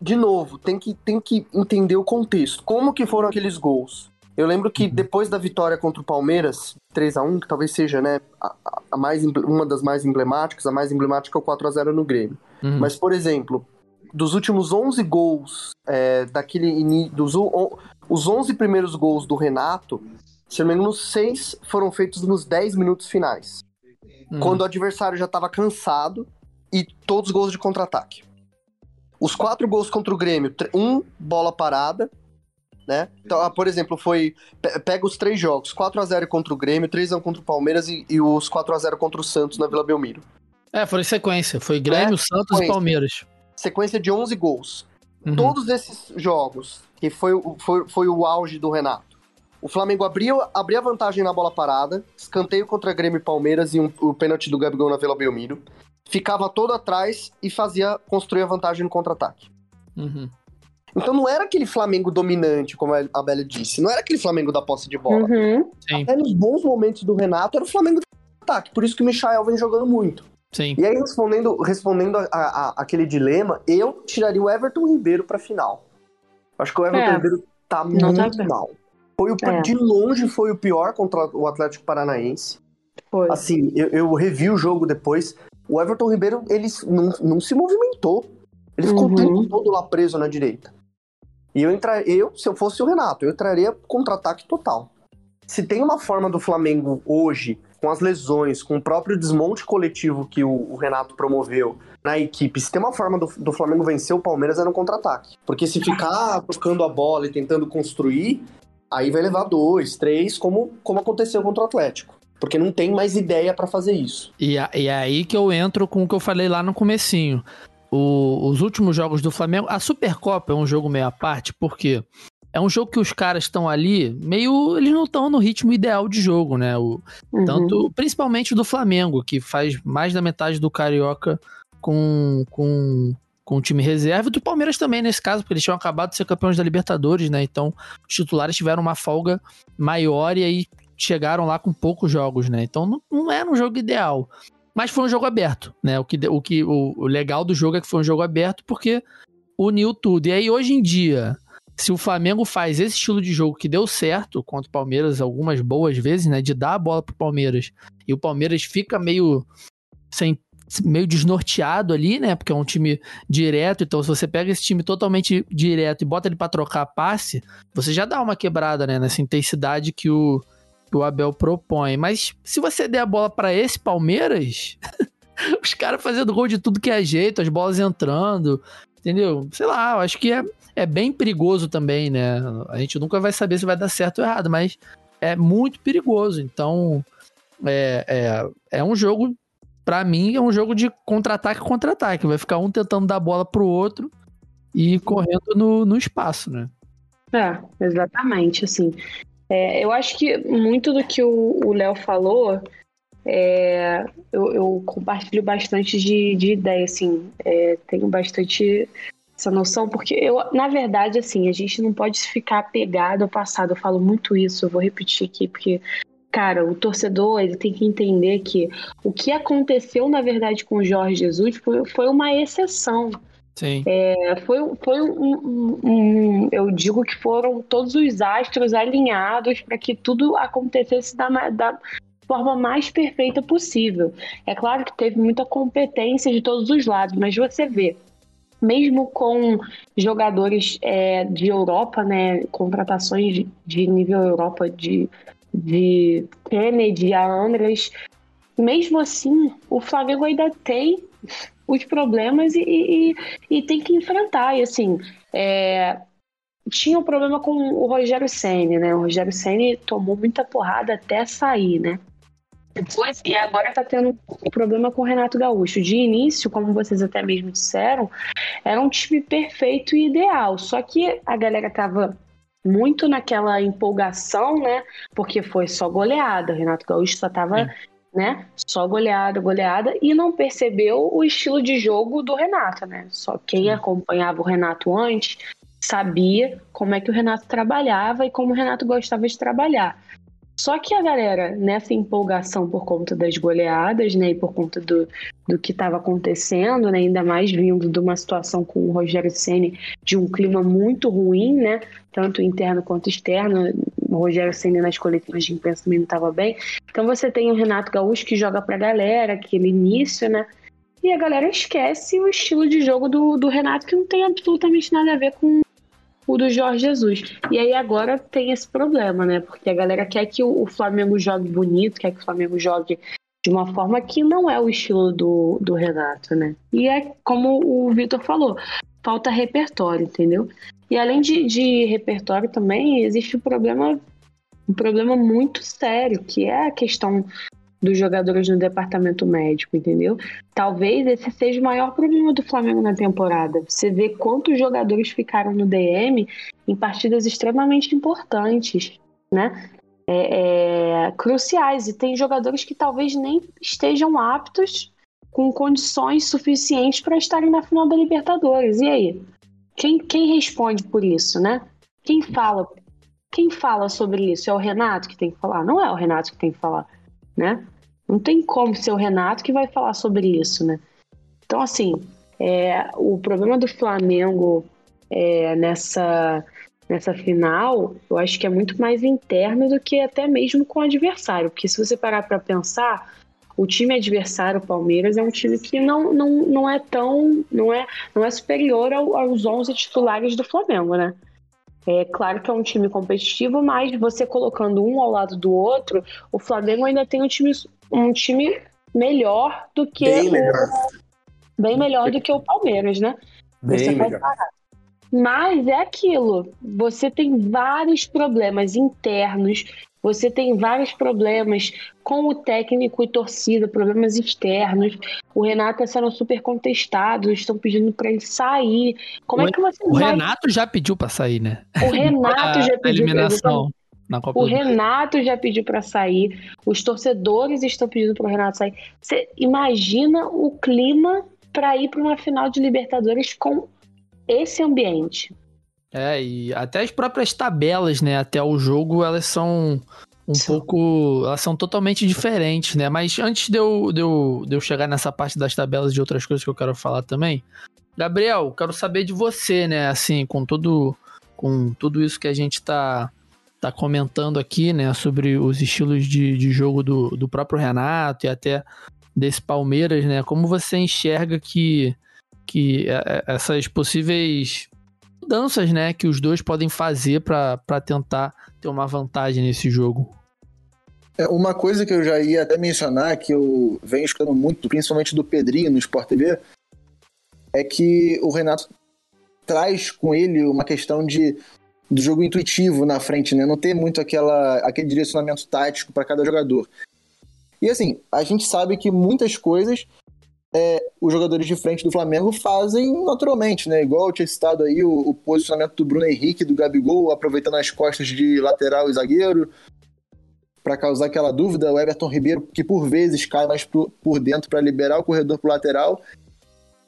de novo, tem que, tem que entender o contexto. Como que foram aqueles gols? Eu lembro que depois da vitória contra o Palmeiras, três a um, que talvez seja, né, a, a mais, uma das mais emblemáticas, a mais emblemática é o quatro a zero no Grêmio. Uhum. Mas, por exemplo, dos últimos onze gols, é, daquele in... dos on... os onze primeiros gols do Renato... se não me engano, seis foram feitos nos dez minutos finais. Hum. Quando o adversário já estava cansado e todos os gols de contra-ataque. Os quatro gols contra o Grêmio, um bola parada, né? Então, por exemplo, foi... pega os três jogos, quatro a zero contra o Grêmio, três a um contra o Palmeiras e, e os quatro a zero contra o Santos na Vila Belmiro. É, foi sequência. Foi Grêmio, é, Santos sequência. E Palmeiras. Sequência de onze gols. Uhum. Todos esses jogos, que foi, foi, foi o auge do Renato. O Flamengo abria, abria vantagem na bola parada, escanteio contra Grêmio e Palmeiras e um, o pênalti do Gabigol na Vila Belmiro. Ficava todo atrás e fazia construir a vantagem no contra-ataque. Uhum. Então não era aquele Flamengo dominante, como a Abel disse. Não era aquele Flamengo da posse de bola. Uhum. Até nos bons momentos do Renato era o Flamengo do ataque. Por isso que o Michael vem jogando muito. Sim. E aí respondendo, respondendo a, a, a aquele dilema, eu tiraria o Everton Ribeiro pra final. Acho que o Everton é. Ribeiro tá não muito tá mal. Foi o, é. De longe foi o pior contra o Atlético Paranaense. Foi. Assim, eu, eu revi o jogo depois. O Everton Ribeiro, ele não, não se movimentou. Ele ficou uhum. o tempo todo lá preso na direita. E eu, entra, eu, se eu fosse o Renato, eu entraria contra-ataque total. Se tem uma forma do Flamengo hoje, com as lesões, com o próprio desmonte coletivo que o, o Renato promoveu na equipe, se tem uma forma do, do Flamengo vencer o Palmeiras é no contra-ataque. Porque se ficar tocando a bola e tentando construir... aí vai levar dois, três, como, como aconteceu contra o Atlético. Porque não tem mais ideia pra fazer isso. E, a, e aí que eu entro com o que eu falei lá no comecinho. O, os últimos jogos do Flamengo... a Supercopa é um jogo meio à parte, porque é um jogo que os caras estão ali, meio... eles não estão no ritmo ideal de jogo, né? O, uhum. tanto, principalmente do Flamengo, que faz mais da metade do Carioca com... com com o time reserva, e do Palmeiras também nesse caso, porque eles tinham acabado de ser campeões da Libertadores, né? Então, os titulares tiveram uma folga maior e aí chegaram lá com poucos jogos, né? Então, não, não era um jogo ideal. Mas foi um jogo aberto, né? O, que, o, que, o, o legal do jogo é que foi um jogo aberto porque uniu tudo. E aí, hoje em dia, se o Flamengo faz esse estilo de jogo que deu certo contra o Palmeiras algumas boas vezes, né? De dar a bola pro Palmeiras, e o Palmeiras fica meio sem meio desnorteado ali, né? Porque é um time direto, então se você pega esse time totalmente direto e bota ele pra trocar passe, você já dá uma quebrada, né? Nessa intensidade que o, que o Abel propõe. Mas se você der a bola pra esse Palmeiras, os caras fazendo gol de tudo que é jeito, as bolas entrando, entendeu? Sei lá, eu acho que é, é bem perigoso também, né? A gente nunca vai saber se vai dar certo ou errado, mas é muito perigoso, então... É, é, é um jogo, pra mim, é um jogo de contra-ataque contra-ataque. Vai ficar um tentando dar bola pro outro e correndo no, no espaço, né? É, exatamente, assim. É, eu acho que muito do que o Léo falou, é, eu, eu compartilho bastante de, de ideia, assim. É, tenho bastante essa noção, porque eu, na verdade, assim, a gente não pode ficar apegado ao passado. Eu falo muito isso, eu vou repetir aqui, porque... Cara, o torcedor, ele tem que entender que o que aconteceu, na verdade, com o Jorge Jesus foi, foi uma exceção. Sim. É, foi foi um, um, um... Eu digo que foram todos os astros alinhados para que tudo acontecesse da, da forma mais perfeita possível. É claro que teve muita competência de todos os lados, mas você vê, mesmo com jogadores é, de Europa, né, contratações de, de nível Europa, de... de Kennedy, a Andres, mesmo assim o Flamengo ainda tem os problemas e, e, e tem que enfrentar, e assim é, tinha um problema com o Rogério Ceni, né, o Rogério Ceni tomou muita porrada até sair, né, depois, e agora tá tendo um problema com o Renato Gaúcho. De início, como vocês até mesmo disseram, era um time perfeito e ideal, só que a galera tava muito naquela empolgação, né? Porque foi só goleada. O Renato Gaúcho só tava, Sim. né? Só goleada, goleada. E não percebeu o estilo de jogo do Renato, né? Só quem Sim. acompanhava o Renato antes sabia como é que o Renato trabalhava e como o Renato gostava de trabalhar. Só que a galera, nessa empolgação por conta das goleadas, né? E por conta do, do que estava acontecendo, né? Ainda mais vindo de uma situação com o Rogério Ceni, de um clima muito ruim, né? Tanto interno quanto externo. O Rogério Ceni nas coletivas de imprensa também não estava bem. Então você tem o Renato Gaúcho que joga pra galera, aquele início, né? E a galera esquece o estilo de jogo do, do Renato, que não tem absolutamente nada a ver com o do Jorge Jesus. E aí agora tem esse problema, né? Porque a galera quer que o Flamengo jogue bonito, quer que o Flamengo jogue de uma forma que não é o estilo do, do Renato, né? E é como o Vitor falou, falta repertório, entendeu? E além de, de repertório também, existe um problema, um problema muito sério, que é a questão dos jogadores no departamento médico, entendeu? Talvez esse seja o maior problema do Flamengo na temporada. Você vê quantos jogadores ficaram no D M em partidas extremamente importantes, né? É, é, cruciais. E tem jogadores que talvez nem estejam aptos, com condições suficientes para estarem na final da Libertadores. E aí? Quem, quem responde por isso, né? Quem fala? Quem fala sobre isso? É o Renato que tem que falar? Não é o Renato que tem que falar, né? Não tem como ser o Renato que vai falar sobre isso, né? Então, assim, é, o problema do Flamengo é, nessa, nessa final, eu acho que é muito mais interno do que até mesmo com o adversário, porque se você parar para pensar, o time adversário, o Palmeiras, é um time que não, não, não é tão, não é, não é superior ao, aos onze titulares do Flamengo, né? É claro que é um time competitivo, mas você colocando um ao lado do outro, o Flamengo ainda tem um time, um time melhor do que bem o, melhor. Bem melhor do que o Palmeiras, né? Bem você melhor. Mas é aquilo, você tem vários problemas internos, você tem vários problemas com o técnico e torcida, problemas externos. O Renato está sendo super contestado, estão pedindo para ele sair. Como o é que você o vai... Renato já pediu para sair, né? O Renato a, já pediu eliminação na Copa. O Renato já pediu para sair. Os torcedores estão pedindo para o Renato sair. Você imagina o clima para ir para uma final de Libertadores com esse ambiente. É, e até as próprias tabelas, né, até o jogo, elas são um Sim. pouco, elas são totalmente diferentes, né, mas antes de eu, de, eu, de eu chegar nessa parte das tabelas e de outras coisas que eu quero falar também, Gabriel, quero saber de você, né, assim, com tudo, com tudo isso que a gente tá, tá comentando aqui, né, sobre os estilos de, de jogo do, do próprio Renato e até desse Palmeiras, né? Como você enxerga que, que essas possíveis mudanças, né, que os dois podem fazer para tentar ter uma vantagem nesse jogo? É, uma coisa que eu já ia até mencionar, que eu venho escutando muito, principalmente do Pedrinho no Sport T V, é que o Renato traz com ele uma questão de, do jogo intuitivo na frente, né? Não ter muito aquela, aquele direcionamento tático para cada jogador. E assim, a gente sabe que muitas coisas é, os jogadores de frente do Flamengo fazem naturalmente, né? Igual eu tinha citado aí o, o posicionamento do Bruno Henrique, do Gabigol, aproveitando as costas de lateral e zagueiro, para causar aquela dúvida. O Everton Ribeiro, que por vezes cai mais pro, por dentro para liberar o corredor para o lateral.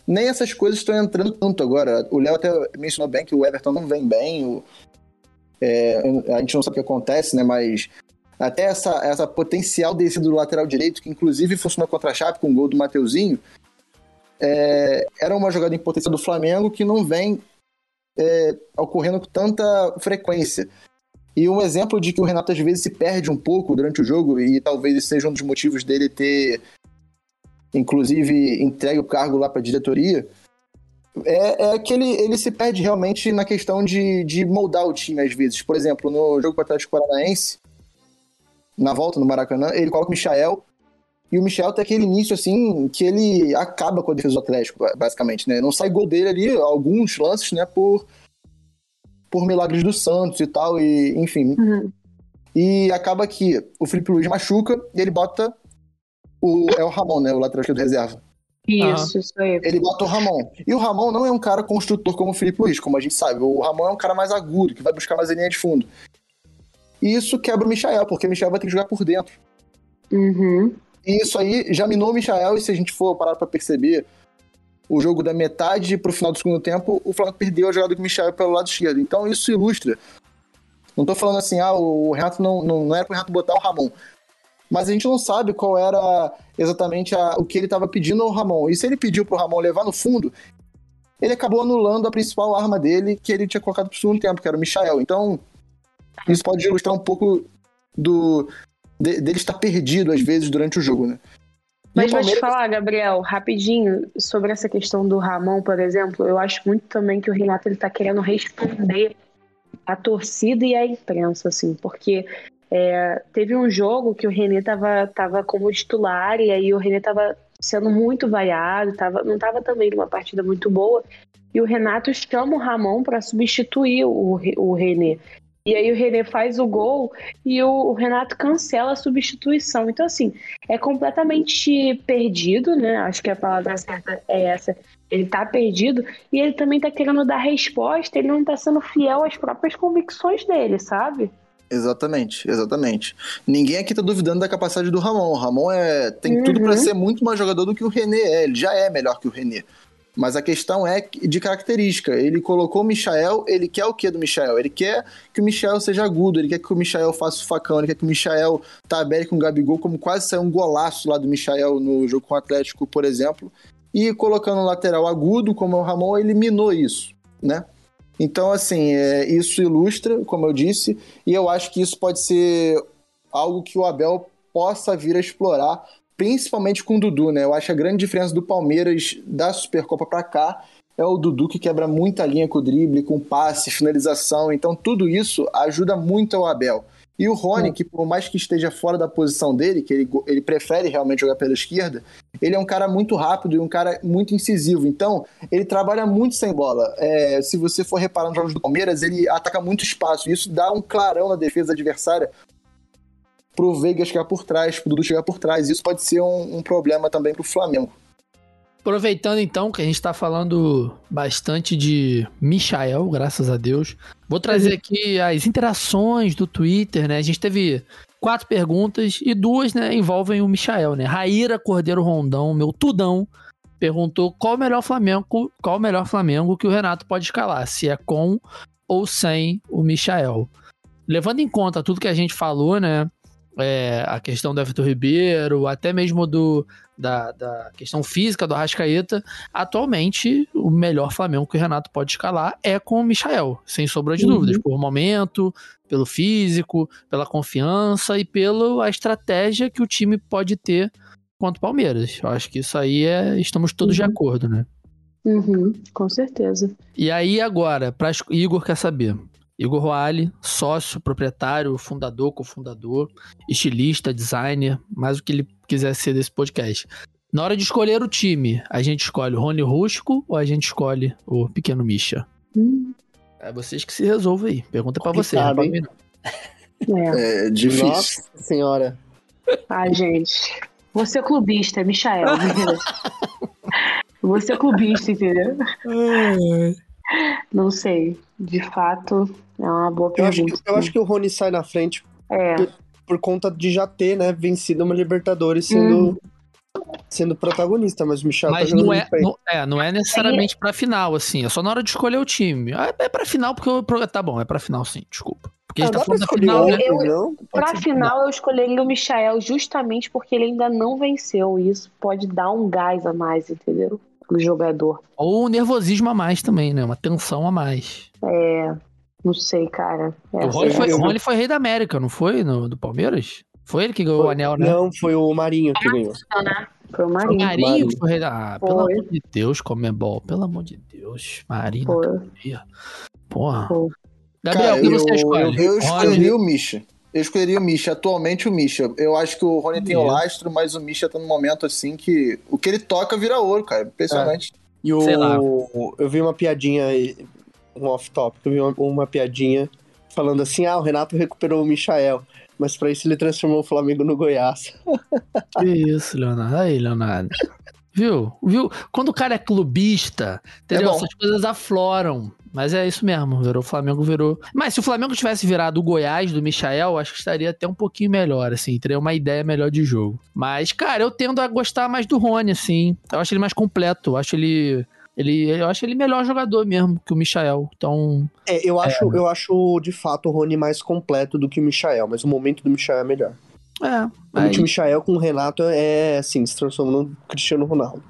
Nem essas coisas estão entrando tanto agora. O Léo até mencionou bem que o Everton não vem bem, o, é, a gente não sabe o que acontece, né? Mas até essa, essa potencial descida do lateral direito, que inclusive funcionou contra a Chape, com o gol do Mateuzinho, é, era uma jogada em potência do Flamengo que não vem é, ocorrendo com tanta frequência. E um exemplo de que o Renato às vezes se perde um pouco durante o jogo, e talvez esse seja um dos motivos dele ter, inclusive, entregue o cargo lá para a diretoria, é, é que ele, ele se perde realmente na questão de, de moldar o time às vezes. Por exemplo, no jogo contra o Atlético Paranaense, na volta no Maracanã, ele coloca o Michael, e o Michael tem aquele início assim que ele acaba com a defesa do Atlético, basicamente, né? Não sai gol dele ali, alguns lances, né, por, por milagres do Santos e tal, e enfim. Uhum. E acaba que o Filipe Luís machuca, e ele bota o, é o Ramon, né, o lateral esquerdo reserva. Isso, ah. isso aí. Ele bota o Ramon. E o Ramon não é um cara construtor como o Filipe Luís, como a gente sabe. O Ramon é um cara mais agudo, que vai buscar mais a linha de fundo. E isso quebra o Michael, porque o Michael vai ter que jogar por dentro. Uhum. E isso aí já minou o Michael, e se a gente for parar pra perceber, o jogo da metade pro final do segundo tempo, o Flamengo perdeu a jogada com o Michael pelo lado esquerdo. Então isso ilustra. Não tô falando assim, ah, o Renato não, não, não era pro Renato botar o Ramon. Mas a gente não sabe qual era exatamente a, o que ele tava pedindo ao Ramon. E se ele pediu pro Ramon levar no fundo, ele acabou anulando a principal arma dele, que ele tinha colocado pro segundo tempo, que era o Michael. Então isso pode ilustrar um pouco do, de, dele estar perdido, às vezes, durante o jogo, né? E mas vou te falar, Gabriel, rapidinho, sobre essa questão do Ramon, por exemplo, eu acho muito também que o Renato está querendo responder à torcida e à imprensa, assim, porque é, teve um jogo que o René tava, tava como titular, e aí o René tava sendo muito vaiado, tava, não tava também numa partida muito boa, e o Renato chama o Ramon para substituir o, o René. E aí o René faz o gol e o Renato cancela a substituição. Então, assim, é completamente perdido, né? Acho que a palavra certa é essa. Ele tá perdido e ele também tá querendo dar resposta, ele não tá sendo fiel às próprias convicções dele, sabe? Exatamente, exatamente. Ninguém aqui tá duvidando da capacidade do Ramon. O Ramon é, tem uhum. tudo pra ser muito mais jogador do que o René é. Ele já é melhor que o René. Mas a questão é de característica. Ele colocou o Michael, ele quer o que do Michael? Ele quer que o Michael seja agudo, ele quer que o Michael faça o facão, ele quer que o Michael tabele com o Gabigol, como quase saiu um golaço lá do Michael no jogo com o Atlético, por exemplo. E colocando um lateral agudo, como é o Ramon, ele minou isso, né? Então, assim, é, isso ilustra, como eu disse, e eu acho que isso pode ser algo que o Abel possa vir a explorar, principalmente com o Dudu, né? Eu acho que a grande diferença do Palmeiras da Supercopa para cá é o Dudu, que quebra muita linha com o drible, com passe, finalização. Então tudo isso ajuda muito ao Abel. E o Rony, hum. que por mais que esteja fora da posição dele, que ele, ele prefere realmente jogar pela esquerda, ele é um cara muito rápido e um cara muito incisivo. Então ele trabalha muito sem bola. É, se você for reparar nos jogos do Palmeiras, ele ataca muito espaço. E isso dá um clarão na defesa adversária, pro Veiga chegar por trás, pro Dudu chegar por trás. Isso pode ser um, um problema também pro Flamengo. Aproveitando então que a gente tá falando bastante de Michael, graças a Deus, vou trazer aqui as interações do Twitter, né? A gente teve quatro perguntas e duas, né, envolvem o Michael, né? Raíra Cordeiro Rondão, meu tudão, perguntou qual o melhor Flamengo, qual o melhor Flamengo que o Renato pode escalar, se é com ou sem o Michael. Levando em conta tudo que a gente falou, né? É, a questão do Everton Ribeiro, até mesmo do, da, da questão física do Arrascaeta, atualmente o melhor Flamengo que o Renato pode escalar é com o Michael, sem sombra de uhum. dúvidas, por momento, pelo físico, pela confiança e pela estratégia que o time pode ter contra o Palmeiras. Eu acho que isso aí é... Estamos todos uhum. de acordo, né? Uhum, com certeza. E aí agora, pra... Igor quer saber... Igor Roale, sócio, proprietário, fundador, cofundador, estilista, designer, mais o que ele quiser ser desse podcast. Na hora de escolher o time, a gente escolhe o Rony Rústico ou a gente escolhe o Pequeno Misha? Hum. É vocês que se resolvem aí. Pergunta pra vocês. Não é pra mim, não. É, é difícil. Nossa senhora. Ai, gente. Você é clubista, Michael. Você é clubista, entendeu? É. Não sei. De fato, é uma boa pergunta. Eu acho que, eu acho que o Rony sai na frente é. por, por conta de já ter, né, vencido uma Libertadores sendo, hum. sendo protagonista, mas o Michael mas tá não é, não, é, não é necessariamente é. pra final, assim, é só na hora de escolher o time. É, é pra final, porque eu, tá bom, é pra final sim, desculpa. Porque a gente ah, tá falando da final, né? Eu, não, pra final não. Eu escolheria o Michael justamente porque ele ainda não venceu, e isso pode dar um gás a mais, entendeu? Do jogador. Ou um nervosismo a mais também, né? Uma tensão a mais. É, não sei, cara. É, o Rony foi, eu... foi rei da América, não foi? No, do Palmeiras? Foi ele que ganhou foi, o anel, né? Não, foi o Marinho que ah, ganhou. Não, né? Foi o Marinho. O Marinho foi rei da... Ah, foi. Pelo amor de Deus, Comebol. Pelo amor de Deus. Marinho. Porra. Foi. Gabriel, o que você escolhe? Eu, eu escolhi o Misha. Eu escolheria o Misha, atualmente o Misha. Eu acho que o Rony tem o lastro, mas o Misha tá num momento assim que... O que ele toca vira ouro, cara. Impressionante. É. E o... Sei lá. Eu vi uma piadinha, um off-topic, eu vi uma, uma piadinha falando assim, ah, o Renato recuperou o Michael, mas pra isso ele transformou o Flamengo no Goiás. Que isso, Leonardo. Aí, Leonardo. Viu? Viu? Quando o cara é clubista, entendeu? É essas coisas afloram. Mas é isso mesmo, virou o Flamengo, virou... Mas se o Flamengo tivesse virado o Goiás do Michael, acho que estaria até um pouquinho melhor, assim, teria uma ideia melhor de jogo. Mas, cara, eu tendo a gostar mais do Rony, assim, eu acho ele mais completo, eu acho ele... ele eu acho ele melhor jogador mesmo que o Michael, então... É, eu acho, é... eu acho de fato o Rony mais completo do que o Michael, mas o momento do Michael é melhor. É, mas... O Michael com o Renato é, assim, se transformando no Cristiano Ronaldo.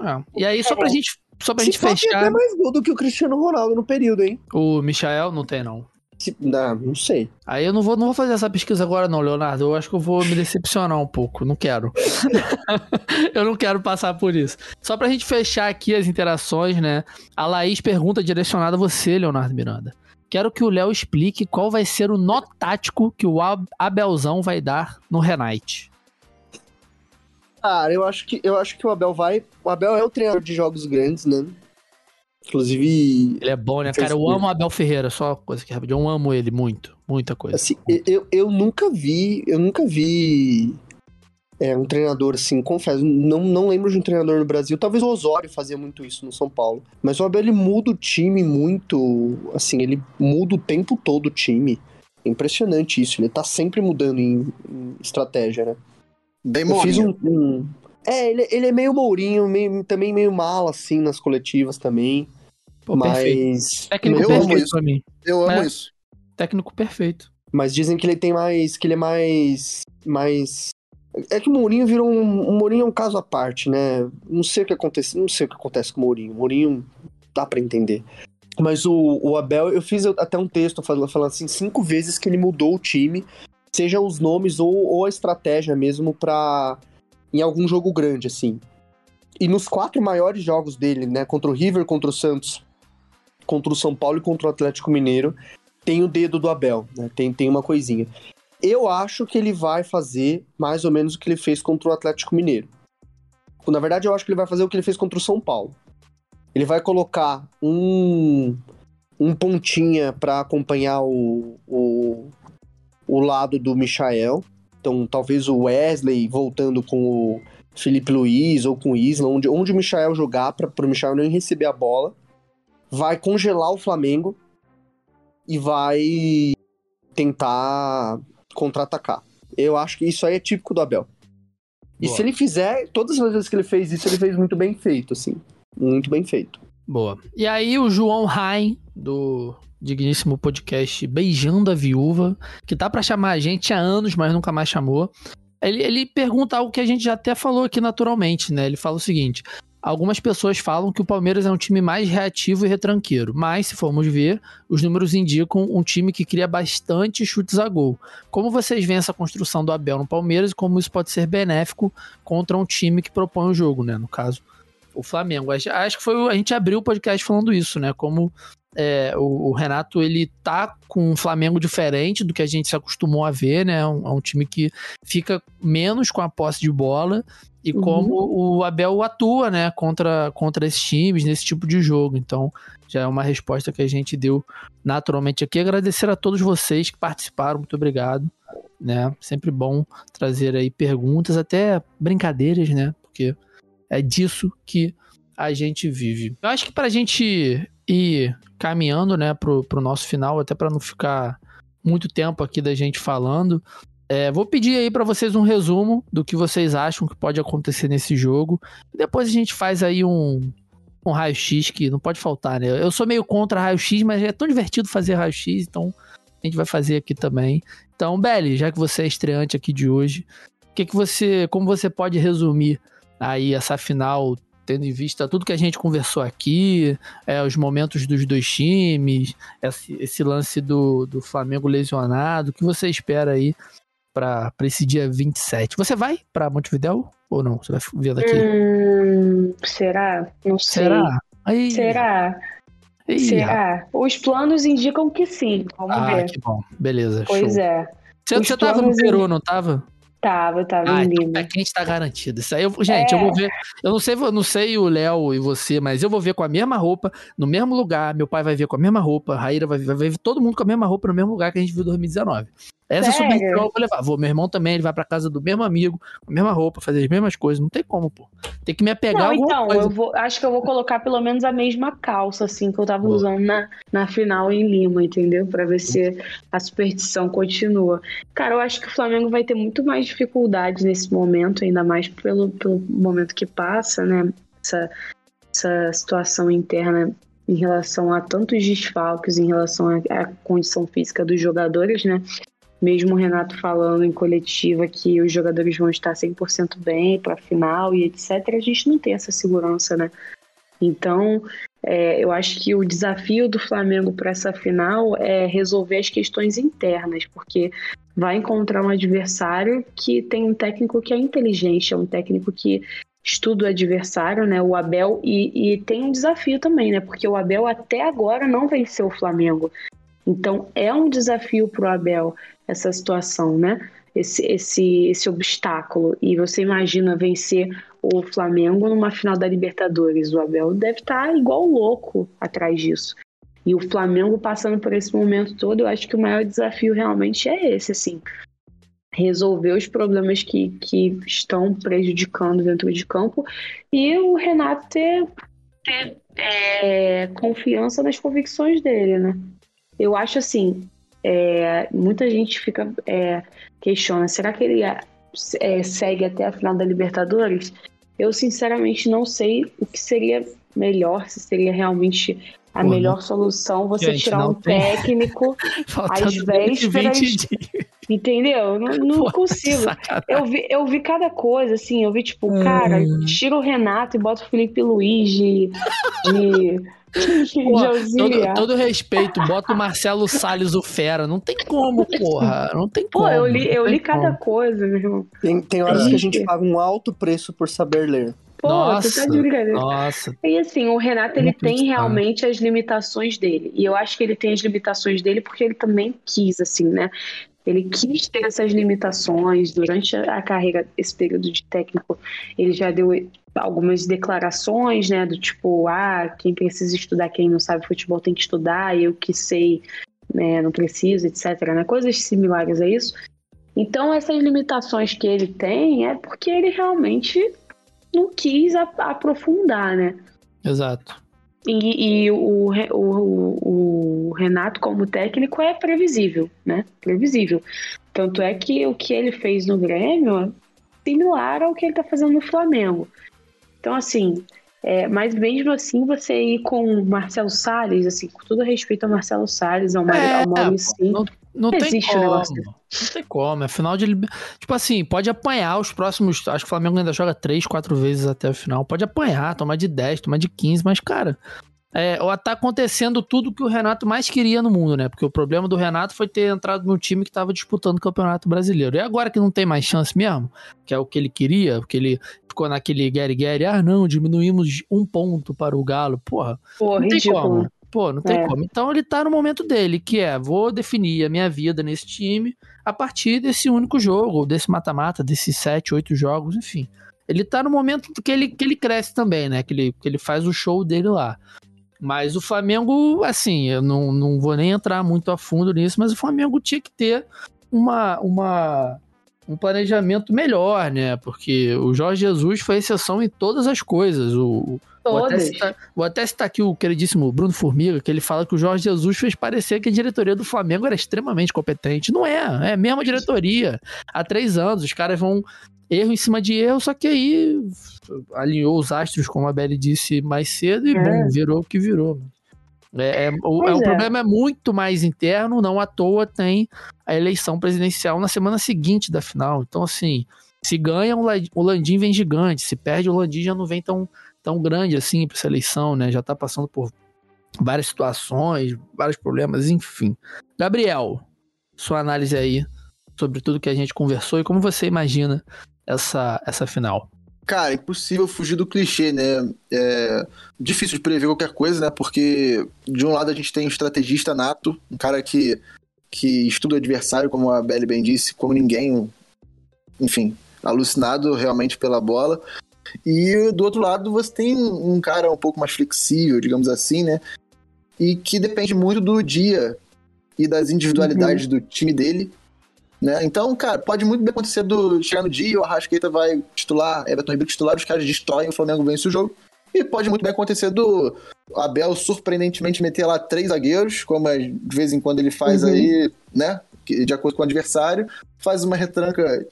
É. E aí, só pra gente... Só pra se gente fechar. Até mais gol do que o Cristiano Ronaldo no período, hein? O Michael não tem, não. Se... Não, não sei. Aí eu não vou, não vou fazer essa pesquisa agora, não, Leonardo. Eu acho que eu vou me decepcionar um pouco. Não quero. Eu não quero passar por isso. Só pra gente fechar aqui as interações, né? A Laís pergunta direcionada a você, Leonardo Miranda. Quero que o Léo explique qual vai ser o nó tático que o Abelzão vai dar no Renate. Cara, eu acho que, eu acho que o Abel vai... O Abel é o treinador de jogos grandes, né? Inclusive... Ele é bom, né, cara? Eu amo o Abel Ferreira, só coisa que rapidinho. Eu amo ele muito, muita coisa. Assim, eu, eu nunca vi... Eu nunca vi... É, um treinador, assim, confesso, não, não lembro de um treinador no Brasil. Talvez o Osório fazia muito isso no São Paulo. Mas o Abel, ele muda o time muito... Assim, ele muda o tempo todo o time. É impressionante isso. Ele tá sempre mudando em, em estratégia, né? Bem eu fiz um, um... É, ele, ele é meio Mourinho, meio, também meio mal, assim, nas coletivas também. Pô, mas... Técnico eu perfeito amo isso. Pra mim. Eu amo é. isso. Técnico perfeito. Mas dizem que ele tem mais... Que ele é mais... mais... É que o Mourinho virou um... O Mourinho é um caso à parte, né? Não sei o que acontece, não sei o que acontece com o Mourinho. O Mourinho dá pra entender. Mas o, o Abel... Eu fiz até um texto falando, falando assim, cinco vezes que ele mudou o time... Seja os nomes ou, ou a estratégia mesmo pra... Em algum jogo grande, assim. E nos quatro maiores jogos dele, né? Contra o River, contra o Santos, contra o São Paulo e contra o Atlético Mineiro, tem o dedo do Abel, né? Tem, tem uma coisinha. Eu acho que ele vai fazer mais ou menos o que ele fez contra o Atlético Mineiro. Na verdade, eu acho que ele vai fazer o que ele fez contra o São Paulo. Ele vai colocar um... Um pontinha pra acompanhar o... o o lado do Michael, então talvez o Wesley voltando com o Filipe Luís ou com o Isla, onde, onde o Michael jogar, para o Michael nem receber a bola, vai congelar o Flamengo e vai tentar contra-atacar. Eu acho que isso aí é típico do Abel. E Boa. Se ele fizer, todas as vezes que ele fez isso, ele fez muito bem feito, assim, muito bem feito. Boa. E aí o João Rain, do... digníssimo podcast Beijando a Viúva, que tá pra chamar a gente há anos, mas nunca mais chamou. Ele, ele pergunta algo que a gente já até falou aqui naturalmente, né? Ele fala o seguinte: Algumas pessoas falam que o Palmeiras é um time mais reativo e retranqueiro, mas se formos ver, os números indicam um time que cria bastante chutes a gol. Como vocês veem essa construção do Abel no Palmeiras e como isso pode ser benéfico contra um time que propõe o jogo, né? No caso, o Flamengo. Acho que foi, a gente abriu o podcast falando isso, né? Como é, o, o Renato, ele tá com um Flamengo diferente do que a gente se acostumou a ver, né? É um, um time que fica menos com a posse de bola. E como uhum. o Abel atua, né, contra, contra esses times, nesse tipo de jogo. Então, já é uma resposta que a gente deu naturalmente aqui. Agradecer a todos vocês que participaram, muito obrigado, né? Sempre bom trazer aí perguntas, até brincadeiras, né? Porque é disso que a gente vive. Eu acho que pra gente ir caminhando, né, pro, pro nosso final, até pra não ficar muito tempo aqui da gente falando... É, vou pedir aí para vocês um resumo do que vocês acham que pode acontecer nesse jogo. Depois a gente faz aí um, um raio-x que não pode faltar, né? Eu sou meio contra raio-x, mas é tão divertido fazer raio-x, então a gente vai fazer aqui também. Então, Belly, já que você é estreante aqui de hoje, que que você, como você pode resumir aí essa final, tendo em vista tudo que a gente conversou aqui, é, os momentos dos dois times, esse, esse lance do, do Flamengo lesionado, o que você espera aí para esse dia vinte e sete. Você vai para Montevidéu ou não? Você vai vendo aqui? Hum, será? Não sei. Será? Aí. Será? Aí, será? Aí. Os planos indicam que sim. Vamos ah, ver. Ah, que bom. Beleza, pois show. É. Você, você tava no Peru, in... não tava? Tava, tava ah, em Lima. Aqui a gente tá garantido. Isso aí eu, gente, é. eu vou ver. Eu não sei, eu não sei o Léo e você, mas eu vou ver com a mesma roupa, no mesmo lugar. Meu pai vai ver com a mesma roupa, a Raíra vai ver, vai ver todo mundo com a mesma roupa no mesmo lugar que a gente viu em dois mil e dezenove. Essa Sério? Super eu vou levar. Vou, meu irmão também, ele vai pra casa do mesmo amigo, com a mesma roupa, fazer as mesmas coisas. Não tem como, pô. Tem que me apegar não, alguma então, coisa. Eu vou, acho que eu vou colocar pelo menos a mesma calça, assim, que eu tava Boa. usando na, na final em Lima, entendeu? Pra ver se a superstição continua. Cara, eu acho que o Flamengo vai ter muito mais dificuldade nesse momento, ainda mais pelo, pelo momento que passa, né? Essa, essa situação interna em relação a tantos desfalques, em relação à condição física dos jogadores, né? Mesmo o Renato falando em coletiva que os jogadores vão estar cem por cento bem para a final e etcétera, a gente não tem essa segurança, né? Então, é, eu acho que o desafio do Flamengo para essa final é resolver as questões internas, porque vai encontrar um adversário que tem um técnico que é inteligente, é um técnico que estuda o adversário, né? O Abel, e, e tem um desafio também, né? Porque o Abel até agora não venceu o Flamengo. Então, é um desafio para o Abel essa situação, né? Esse, esse, esse obstáculo. E você imagina vencer o Flamengo numa final da Libertadores. O Abel deve estar igual louco atrás disso. E o Flamengo passando por esse momento todo, eu acho que o maior desafio realmente é esse, assim. Resolver os problemas que, que estão prejudicando dentro de campo. E o Renato ter, ter é, confiança nas convicções dele, né? Eu acho assim, é, muita gente fica é, questiona, será que ele é, segue até a final da Libertadores? Eu sinceramente não sei o que seria melhor, se seria realmente a Pô, melhor solução você gente, tirar um tem... técnico às vésperas, entendeu? Não, não Pô, consigo. Eu vi, eu vi cada coisa, assim, eu vi tipo, hum. cara, tira o Renato e bota o Filipe Luís de... de... Porra, todo, todo respeito, bota o Marcelo Salles, o fera. Não tem como, porra. Não tem como. Pô, eu li, eu li cada como. coisa, meu irmão. Tem, tem horas é. que a gente paga um alto preço por saber ler. Pô, nossa, você tá de brincadeira. Nossa. E assim, o Renato, ele tem realmente as limitações dele. E eu acho que ele tem as limitações dele porque ele também quis, assim, né? Ele quis ter essas limitações durante a carreira, esse período de técnico. Ele já deu algumas declarações, né, do tipo, ah, quem precisa estudar, quem não sabe futebol tem que estudar, eu que sei, né, não preciso, etcétera, né, coisas similares a isso. Então, essas limitações que ele tem é porque ele realmente não quis aprofundar, né? Exato. E, e o, o, o Renato, como técnico, é previsível, né? Previsível. Tanto é que o que ele fez no Grêmio é similar ao que ele tá fazendo no Flamengo. Então, assim, é, mas mesmo assim, você ir com o Marcelo Salles, assim, com todo respeito ao Marcelo Salles, ao, Mar... é, ao Mauricio, Não, não tem existe como. Um negócio desse. Não tem como. É final de. Tipo assim, pode apanhar os próximos. Acho que o Flamengo ainda joga três, quatro vezes até o final. Pode apanhar, tomar de dez, tomar de quinze, mas, cara. É, tá acontecendo tudo que o Renato mais queria no mundo, né? Porque o problema do Renato foi ter entrado num time que tava disputando o Campeonato Brasileiro. E agora que não tem mais chance mesmo, que é o que ele queria, porque ele ficou naquele guerre-guerre, ah não, diminuímos um ponto para o Galo, porra. Porra, não tem como. Pô, não tem é. como. Então ele tá no momento dele, que é, vou definir a minha vida nesse time a partir desse único jogo, desse mata-mata, desses sete, oito jogos, enfim. Ele tá no momento que ele, que ele cresce também, né? Que ele, que ele faz o show dele lá. Mas o Flamengo, assim, eu não, não vou nem entrar muito a fundo nisso, mas o Flamengo tinha que ter uma, uma, um planejamento melhor, né? Porque o Jorge Jesus foi exceção em todas as coisas. O, vou, até citar, vou até citar aqui o queridíssimo Bruno Formiga, que ele fala que o Jorge Jesus fez parecer que a diretoria do Flamengo era extremamente competente. Não é, é a mesma diretoria. Há três anos, os caras vão... erro em cima de erro, só que aí alinhou os astros, como a Beli disse mais cedo, e é. bom, virou o que virou. É, é, o, é, o problema é muito mais interno, não à toa tem a eleição presidencial na semana seguinte da final. Então, assim, se ganha, o Landim vem gigante, se perde, o Landim já não vem tão, tão grande assim para essa eleição, né? Já tá passando por várias situações, vários problemas, enfim. Gabriel, sua análise aí sobre tudo que a gente conversou e como você imagina essa, essa final. Cara, impossível fugir do clichê, né? É difícil de prever qualquer coisa, né? Porque, de um lado, a gente tem um estrategista nato, um cara que, que estuda o adversário, como a Beli bem disse, como ninguém, enfim, alucinado realmente pela bola. E, do outro lado, você tem um cara um pouco mais flexível, digamos assim, né? E que depende muito do dia e das individualidades uhum. do time dele. Né? Então, cara, pode muito bem acontecer do chegar no dia, o Arrascaeta vai titular, Everton Ribeiro titular, os caras destroem, o Flamengo vence o jogo. E pode muito bem acontecer do Abel surpreendentemente meter lá três zagueiros, como de vez em quando ele faz uhum. aí, né? De acordo com o adversário, faz uma retranca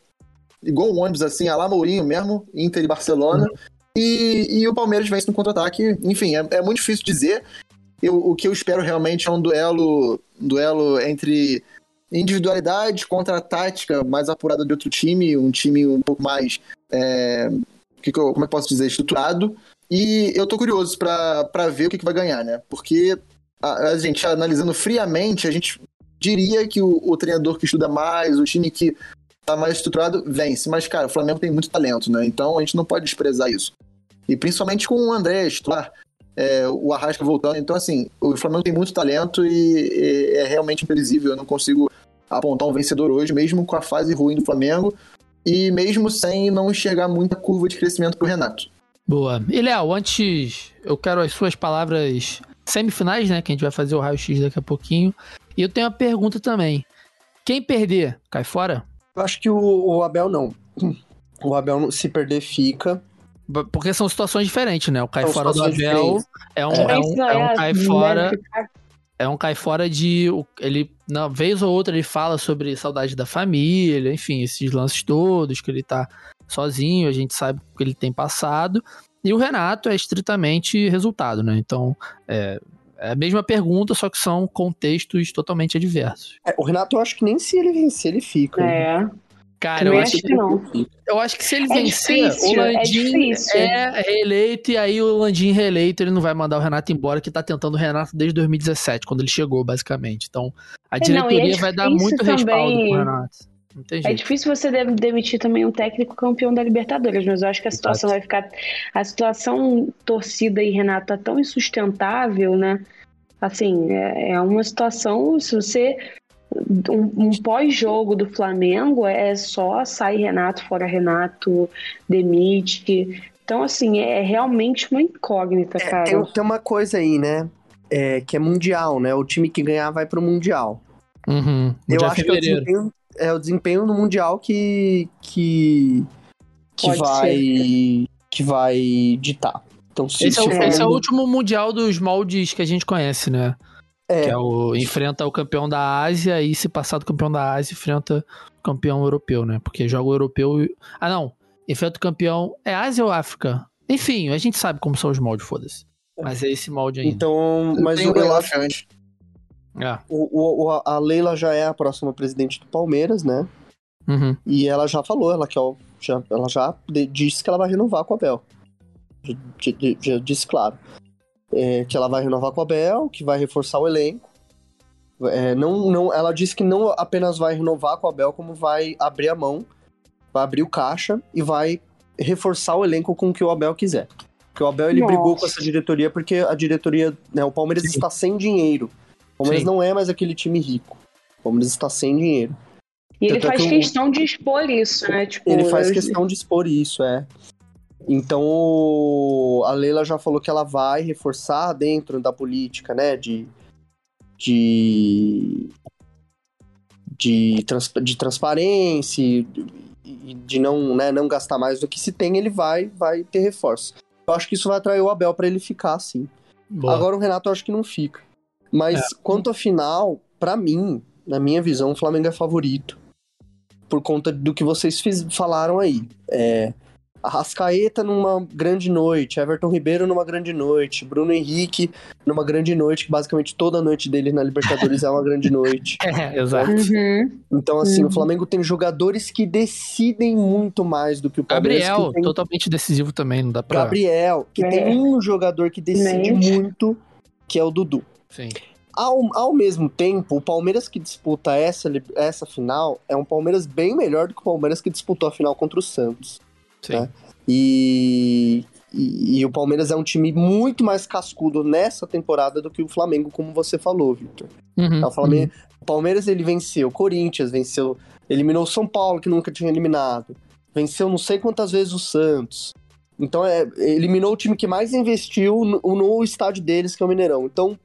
igual um ônibus, assim, a lá Mourinho mesmo, Inter e Barcelona, uhum. e, e o Palmeiras vence no contra-ataque. Enfim, é, é muito difícil dizer. Eu, o que eu espero realmente é um duelo, um duelo entre individualidade contra a tática mais apurada de outro time, um time um pouco mais, é, que que eu, como é que posso dizer, estruturado, e eu tô curioso pra, pra ver o que, que vai ganhar, né? Porque a, a gente, analisando friamente, a gente diria que o, o treinador que estuda mais, o time que tá mais estruturado, vence, mas, cara, o Flamengo tem muito talento, né? Então a gente não pode desprezar isso. E principalmente com o Andreas, claro, É, o Arrasca voltando, então assim, o Flamengo tem muito talento e, e é realmente imprevisível, eu não consigo apontar um vencedor hoje, mesmo com a fase ruim do Flamengo, e mesmo sem não enxergar muita curva de crescimento pro Renato. Boa, e Léo, antes eu quero as suas palavras semifinais, né, que a gente vai fazer o raio-x daqui a pouquinho, e eu tenho uma pergunta também, quem perder, cai fora? Eu acho que o, o Abel não, o Abel se perder fica. Porque são situações diferentes, né? O cai são fora do Abel é um, é, um, é, um, é um cai fora. É um cai fora de. Ele, na vez ou outra, ele fala sobre saudade da família, enfim, esses lances todos, que ele tá sozinho, a gente sabe o que ele tem passado. E o Renato é estritamente resultado, né? Então, é, é a mesma pergunta, só que são contextos totalmente adversos. É, o Renato, eu acho que nem se ele vencer, ele fica. É. Né? Cara, eu, eu, acho que, não. eu acho que se ele é vencer, difícil, o Landim é, é reeleito, e aí o Landim reeleito, ele não vai mandar o Renato embora, que tá tentando o Renato desde dois mil e dezessete, quando ele chegou, basicamente. Então, a diretoria não, é vai dar muito também, respaldo pro Renato. Não tem jeito. É difícil você demitir também um técnico campeão da Libertadores, mas eu acho que a situação Exato. vai ficar... A situação torcida e Renato tá tão insustentável, né? Assim, é, é uma situação, se você... Um, um pós-jogo do Flamengo é só sai Renato, fora Renato, demite. Então, assim, é realmente uma incógnita, é, cara. Tem, tem uma coisa aí, né? É, que é mundial, né? O time que ganhar vai pro Mundial. Uhum. Eu acho que é o, desempenho, é o desempenho no Mundial que, que, que, vai, que vai ditar. Então, se esse, é, esse é o último Mundial dos moldes que a gente conhece, né? É. Que é o, enfrenta o campeão da Ásia e se passar do campeão da Ásia enfrenta o campeão europeu, né? Porque joga o europeu... E... Ah, não. Enfrenta o campeão... É Ásia ou África? Enfim, a gente sabe como são os moldes, foda-se. Mas é esse molde ainda. Então, mas eu, eu acho... É. O, o, a Leila já é a próxima presidente do Palmeiras, né? Uhum. E ela já falou, ela, que, ó, já, ela já disse que ela vai renovar com o Abel. Já, já disse, claro. É, que ela vai renovar com o Abel, que vai reforçar o elenco. É, não, não, ela disse que não apenas vai renovar com o Abel, como vai abrir a mão, vai abrir o caixa e vai reforçar o elenco com o que o Abel quiser. Porque o Abel, ele Nossa. brigou com essa diretoria porque a diretoria, né, o Palmeiras Sim. está sem dinheiro. O Palmeiras Sim. não é mais aquele time rico. O Palmeiras está sem dinheiro. E ele Tanto faz que um... questão de expor isso, né? Tipo, ele faz eu... questão de expor isso, é. Então, a Leila já falou que ela vai reforçar dentro da política, né, de... de, de, trans, de transparência e de, de não, né, não gastar mais do que se tem, ele vai, vai ter reforço. Eu acho que isso vai atrair o Abel pra ele ficar, assim. Boa. Agora o Renato eu acho que não fica. Mas é. quanto à final, pra mim, na minha visão, o Flamengo é favorito. Por conta do que vocês fiz, falaram aí. É, Arrascaeta numa grande noite, Everton Ribeiro numa grande noite, Bruno Henrique numa grande noite, que basicamente toda noite dele na Libertadores é uma grande noite. É, exato. Uhum. Então, assim, uhum. o Flamengo tem jogadores que decidem muito mais do que o Palmeiras. Gabriel, tem... totalmente decisivo também, não dá pra... Gabriel, que é. tem um jogador que decide Mente. muito, que é o Dudu. Sim. Ao, ao mesmo tempo, o Palmeiras que disputa essa, essa final é um Palmeiras bem melhor do que o Palmeiras que disputou a final contra o Santos. Né? E, e, e o Palmeiras é um time muito mais cascudo nessa temporada do que o Flamengo, como você falou, Victor. Uhum, o, Flamengo, uhum. o Palmeiras, ele venceu o Corinthians, venceu, eliminou o São Paulo, que nunca tinha eliminado, venceu não sei quantas vezes o Santos. Então, é, eliminou o time que mais investiu no, no estádio deles, que é o Mineirão. Então,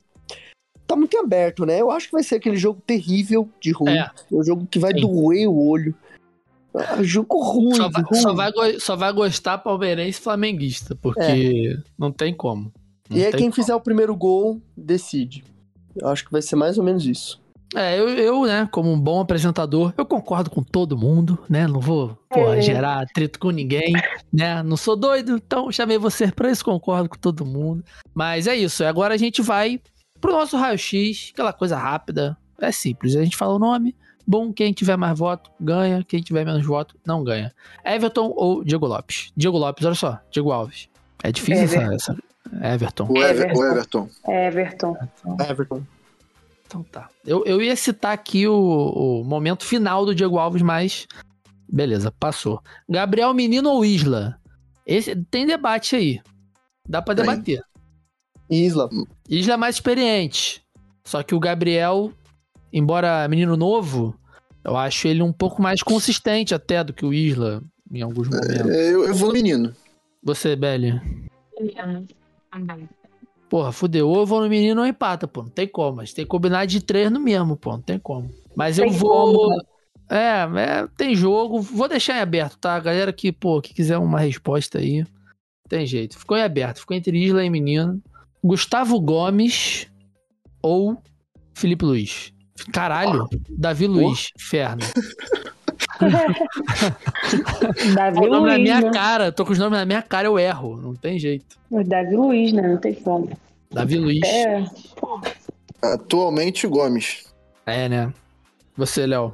tá muito aberto, né? Eu acho que vai ser aquele jogo terrível de ruim, é. um jogo que vai Sim. doer o olho. Ah, jogo ruim, só vai, ruim. Só, vai go- só vai gostar palmeirense e flamenguista, porque é. não tem como. Não e é quem como. fizer o primeiro gol, decide. Eu acho que vai ser mais ou menos isso. É, eu, eu, né, como um bom apresentador, eu concordo com todo mundo, né? Não vou porra, é. gerar atrito com ninguém, né? Não sou doido, então chamei você pra isso, concordo com todo mundo. Mas é isso, agora a gente vai pro nosso raio-x, aquela coisa rápida, é simples, a gente fala o nome. Bom, quem tiver mais voto, ganha. Quem tiver menos voto, não ganha. Everton ou Diego Lopes? Diego Lopes, olha só. Diego Alves. É difícil Everton. essa. essa. Everton. O Ever- Everton. Everton. Everton. Everton. Então tá. Eu, eu ia citar aqui o, o momento final do Diego Alves, mas... Beleza, passou. Gabriel, Menino ou Isla? Esse, tem debate aí. Dá pra debater. Aí. Isla. Isla é mais experiente. Só que o Gabriel... Embora menino novo, eu acho ele um pouco mais consistente até do que o Isla em alguns momentos. É, eu, eu vou no menino. Você, Beli? Menino. Porra, fudeu. Ou eu vou no menino ou empata, pô. Não tem como. Mas tem que combinar de três no mesmo, pô. Não tem como. Mas tem eu vou... Como, é, é, tem jogo. Vou deixar em aberto, tá? Galera que, pô, que quiser uma resposta aí, tem jeito. Ficou em aberto. Ficou entre Isla e menino. Gustavo Gómez ou Filipe Luís? Caralho, oh. David Luiz, oh. inferno. Davi o nome Luiz, na minha né? cara, tô com os nomes na minha cara, eu erro, não tem jeito. O David Luiz, né? Não tem como. David Luiz. É. Atualmente Gomes. É, né? Você, Léo?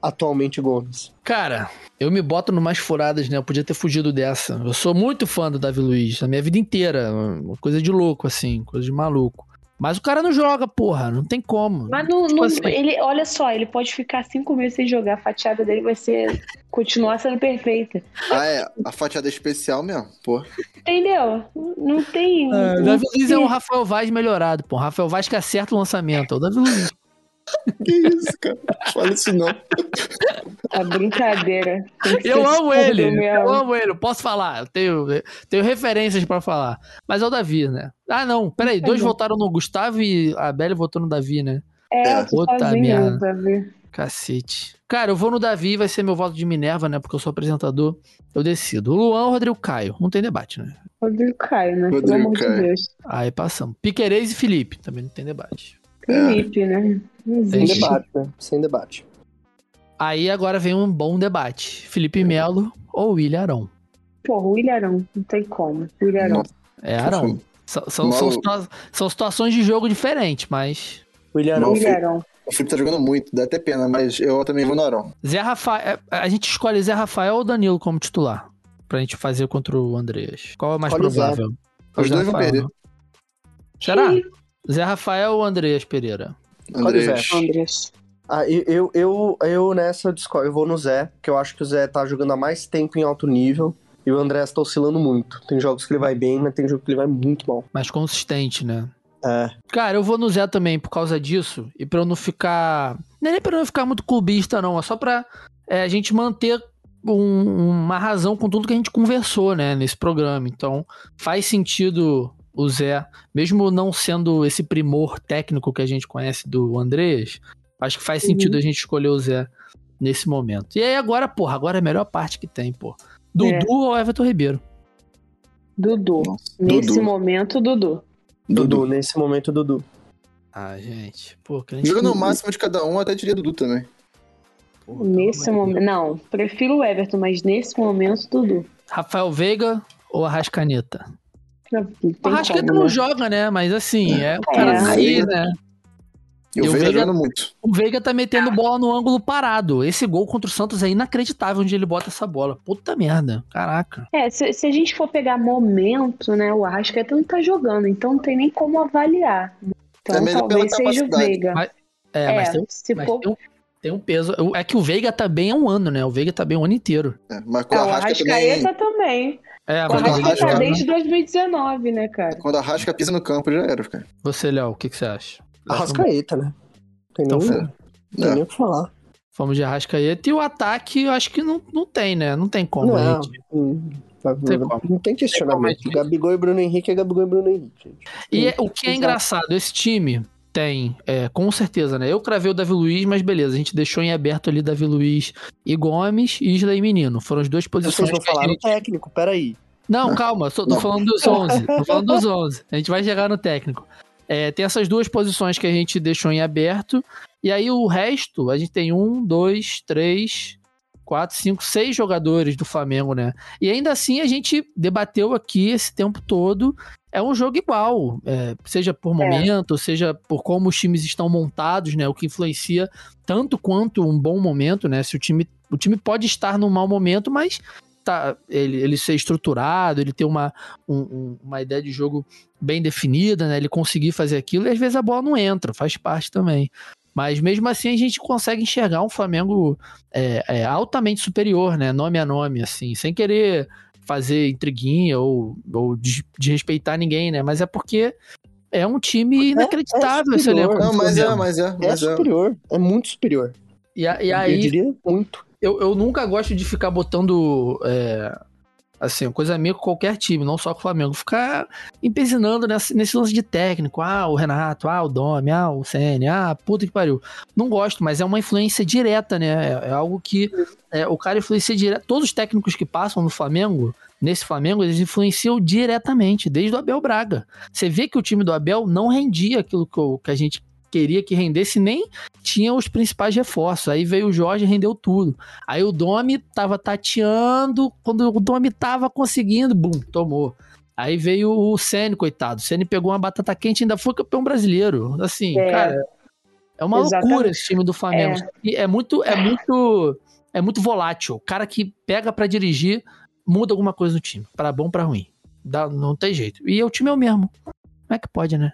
Atualmente Gomes. Cara, eu me boto no mais furadas, né? Eu podia ter fugido dessa. Eu sou muito fã do David Luiz, a minha vida inteira. Uma coisa de louco, assim, coisa de maluco. Mas o cara não joga, porra, não tem como. Mas não, tipo não, assim. ele, olha só, ele pode ficar cinco meses sem jogar, a fatiada dele vai ser, continuar sendo perfeita. Ah, é, a fatiada é especial mesmo, porra. Entendeu? Não tem... É, o David Luiz é um Rafael Vaz melhorado, pô. O Rafael Vaz que acerta o lançamento, é o David Luiz. Que isso, cara? Fala isso não. A brincadeira. Eu amo ele, eu amo ele. Posso falar, eu tenho, tenho referências pra falar. Mas é o Davi, né? Ah, não, peraí, é dois bom. votaram no Gustavo e a Beli votou no Davi, né? É, puta merda. Davi. Cacete. Cara, eu vou no Davi, vai ser meu voto de Minerva, né? Porque eu sou apresentador, eu decido. Luan ou Rodrigo Caio? Não tem debate, né? Rodrigo Caio, né? Rodrigo Pelo amor Caio. de Deus. Aí passamos. Piquerez e Felipe, também não tem debate. Felipe, é. né? Sem debate, né? Sem debate. Aí agora vem um bom debate. Felipe Melo ou Willian Arão? Porra, o Willian Arão, não tem como. Willian Arão. É Arão. São, são, são, são situações de jogo diferentes, mas... Willian Arão. Willian Arão. O Felipe tá jogando muito, dá até pena, mas eu também vou no Arão. Zé Rafael, a gente escolhe Zé Rafael ou Danilo como titular pra gente fazer contra o Andreas. Qual é mais Olha provável? Os Zé dois Rafael, vão perder. Não. Será? Sim. Zé Rafael ou Andreas Pereira? Andreas. Qual é o Zé? Andreas. Ah, eu, eu, eu nessa discordo, eu vou no Zé, porque eu acho que o Zé tá jogando há mais tempo em alto nível e o Andreas tá oscilando muito. Tem jogos que ele vai bem, mas tem jogos que ele vai muito mal. Mais consistente, né? É. Cara, eu vou no Zé também por causa disso. E pra eu não ficar... Não é nem pra eu não ficar muito clubista, não. É só pra é, a gente manter um, uma razão com tudo que a gente conversou, né? Nesse programa. Então, faz sentido o Zé. Mesmo não sendo esse primor técnico que a gente conhece do Andreas, acho que faz sentido uhum. a gente escolher o Zé nesse momento. E aí agora, porra, agora é a melhor parte que tem, pô. Dudu é. ou Everton Ribeiro? Dudu. Nesse Dudu. momento, Dudu. Dudu. Dudu, nesse momento, Dudu. Ah, gente. Pô, que a gente... Jogando o máximo de cada um, eu até diria Dudu também. Porra, nesse momento... Não, prefiro o Everton, mas nesse momento, Dudu. Rafael Veiga ou Arrascaeta? Arrascaeta não joga, né? Mas assim, é, é o cara é. sair, né? E, e o Veiga, Veiga jogando muito. O Veiga tá metendo bola no ângulo parado. Esse gol contra o Santos é inacreditável onde ele bota essa bola. Puta merda. Caraca. É, se, se a gente for pegar momento, né, o Arrascaeta não tá jogando, então não tem nem como avaliar. Então é talvez seja o Veiga. Mas, é, é, mas, tem, se mas for... tem, um, tem um peso. É que o Veiga tá bem há um ano, né? O Veiga tá bem o um ano inteiro. É, mas com é, o Arrascaeta também... também. É, o Arrascaeta tá desde dois mil e dezenove, né, cara? Quando a Arrascaeta pisa no campo, já era, cara. Você, Léo, o que, que você acha? Arrascaeta, né? Tem então, nem, tem é. nem o que falar. Fomos de Arrascaeta e o ataque eu acho que não, não tem, né? Não tem como. Não, gente. Não, não, tem, como. não tem questionamento. Tem Gabigol e Bruno Henrique é Gabigol e Bruno Henrique. Gente. E é, o que é engraçado, esse time tem, é, com certeza, né? Eu cravei o David Luiz, mas beleza, a gente deixou em aberto ali David Luiz e Gomes, Isla e Menino. Foram as duas posições. Vocês não falaram gente... técnico, peraí. Não, calma, tô, tô falando dos onze. Tô falando dos onze. A gente vai chegar no técnico. É, tem essas duas posições que a gente deixou em aberto. E aí o resto, a gente tem um, dois, três, quatro, cinco, seis jogadores do Flamengo, né? E ainda assim a gente debateu aqui esse tempo todo. É um jogo igual, é, seja por momento, é. seja por como os times estão montados, né? O que influencia tanto quanto um bom momento, né? Se o time, o time pode estar num mau momento, mas... Tá, ele, ele ser estruturado, ele ter uma, um, uma ideia de jogo bem definida, né? Ele conseguir fazer aquilo e às vezes a bola não entra, faz parte também. Mas mesmo assim a gente consegue enxergar um Flamengo é, é, altamente superior, né? Nome a nome, assim, sem querer fazer intriguinha ou, ou desrespeitar ninguém, né? Mas é porque é um time é, inacreditável, é esse elenco. Não, mas é, mas é, mas é, é superior, é muito superior. E, e aí, eu diria muito. Eu, eu nunca gosto de ficar botando, é, assim, coisa meio com qualquer time, não só com o Flamengo. Ficar empezinando nesse, nesse lance de técnico. Ah, o Renato, ah, o Domi, ah, o Ceni, ah, puta que pariu. Não gosto, mas é uma influência direta, né? É, é algo que é, o cara influencia direto. Todos os técnicos que passam no Flamengo, nesse Flamengo, eles influenciam diretamente, desde o Abel Braga. Você vê que o time do Abel não rendia aquilo que, eu, que a gente... queria que rendesse, nem tinha os principais reforços. Aí veio o Jorge e rendeu tudo. Aí o Domi tava tateando, quando o Domi tava conseguindo, bum, tomou. Aí veio o Ceni, coitado. O Ceni pegou uma batata quente e ainda foi campeão brasileiro. Assim, é, cara, é uma exatamente. loucura esse time do Flamengo. É. E é muito, é muito, é muito volátil. O cara que pega pra dirigir, muda alguma coisa no time. Pra bom, pra ruim. Dá, não tem jeito. E o time é o mesmo. Como é que pode, né?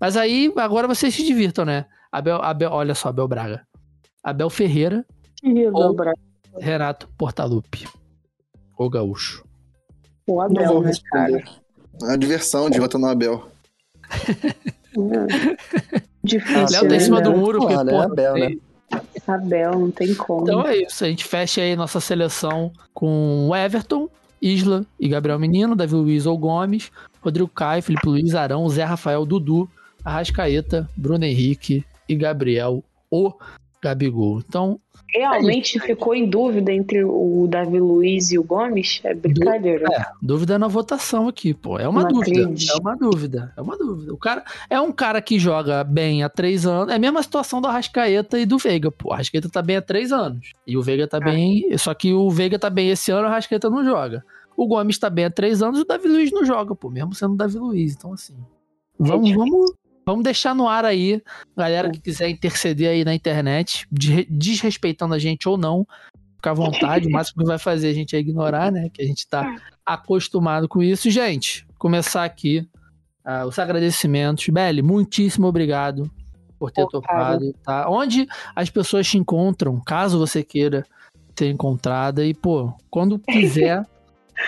Mas aí, agora vocês se divirtam, né? Abel, Abel, olha só, Abel Braga. Abel Ferreira Rio ou Braga. Renato Portaluppi. Ou Gaúcho. O Abel, não vou responder. Cara. A diversão de votar no Abel. Difícil, Léo tá em cima né? do muro. Porque, claro, pô, é Abel, né? Abel, não tem como. Então é isso, a gente fecha aí nossa seleção com Everton, Isla e Gabriel Menino, David Luiz ou Gomes, Rodrigo Caio, Filipe Luís, Arão, Zé Rafael, Dudu, Arrascaeta, Bruno Henrique e Gabriel, o Gabigol. Então, realmente é ficou em dúvida entre o Davi Luiz e o Gomes? É brincadeira. É, dúvida na votação aqui, pô. É uma, uma dúvida. Cringe. É uma dúvida. É uma dúvida. O cara é um cara que joga bem há três anos. É a mesma situação do Arrascaeta e do Veiga, pô. O Arrascaeta tá bem há três anos. E o Veiga tá ah. bem... Só que o Veiga tá bem esse ano, o Arrascaeta não joga. O Gomes tá bem há três anos e o Davi Luiz não joga, pô. Mesmo sendo o Davi Luiz. Então, assim... Vamos... É vamos... Vamos deixar no ar aí, galera que quiser interceder aí na internet, desrespeitando a gente ou não, fica à vontade, o máximo que vai fazer a gente é ignorar, né, que a gente tá acostumado com isso. E, gente, começar aqui uh, os agradecimentos. Beli, muitíssimo obrigado por ter topado, tá? Onde as pessoas te encontram, caso você queira ser encontrada, e, pô, quando quiser,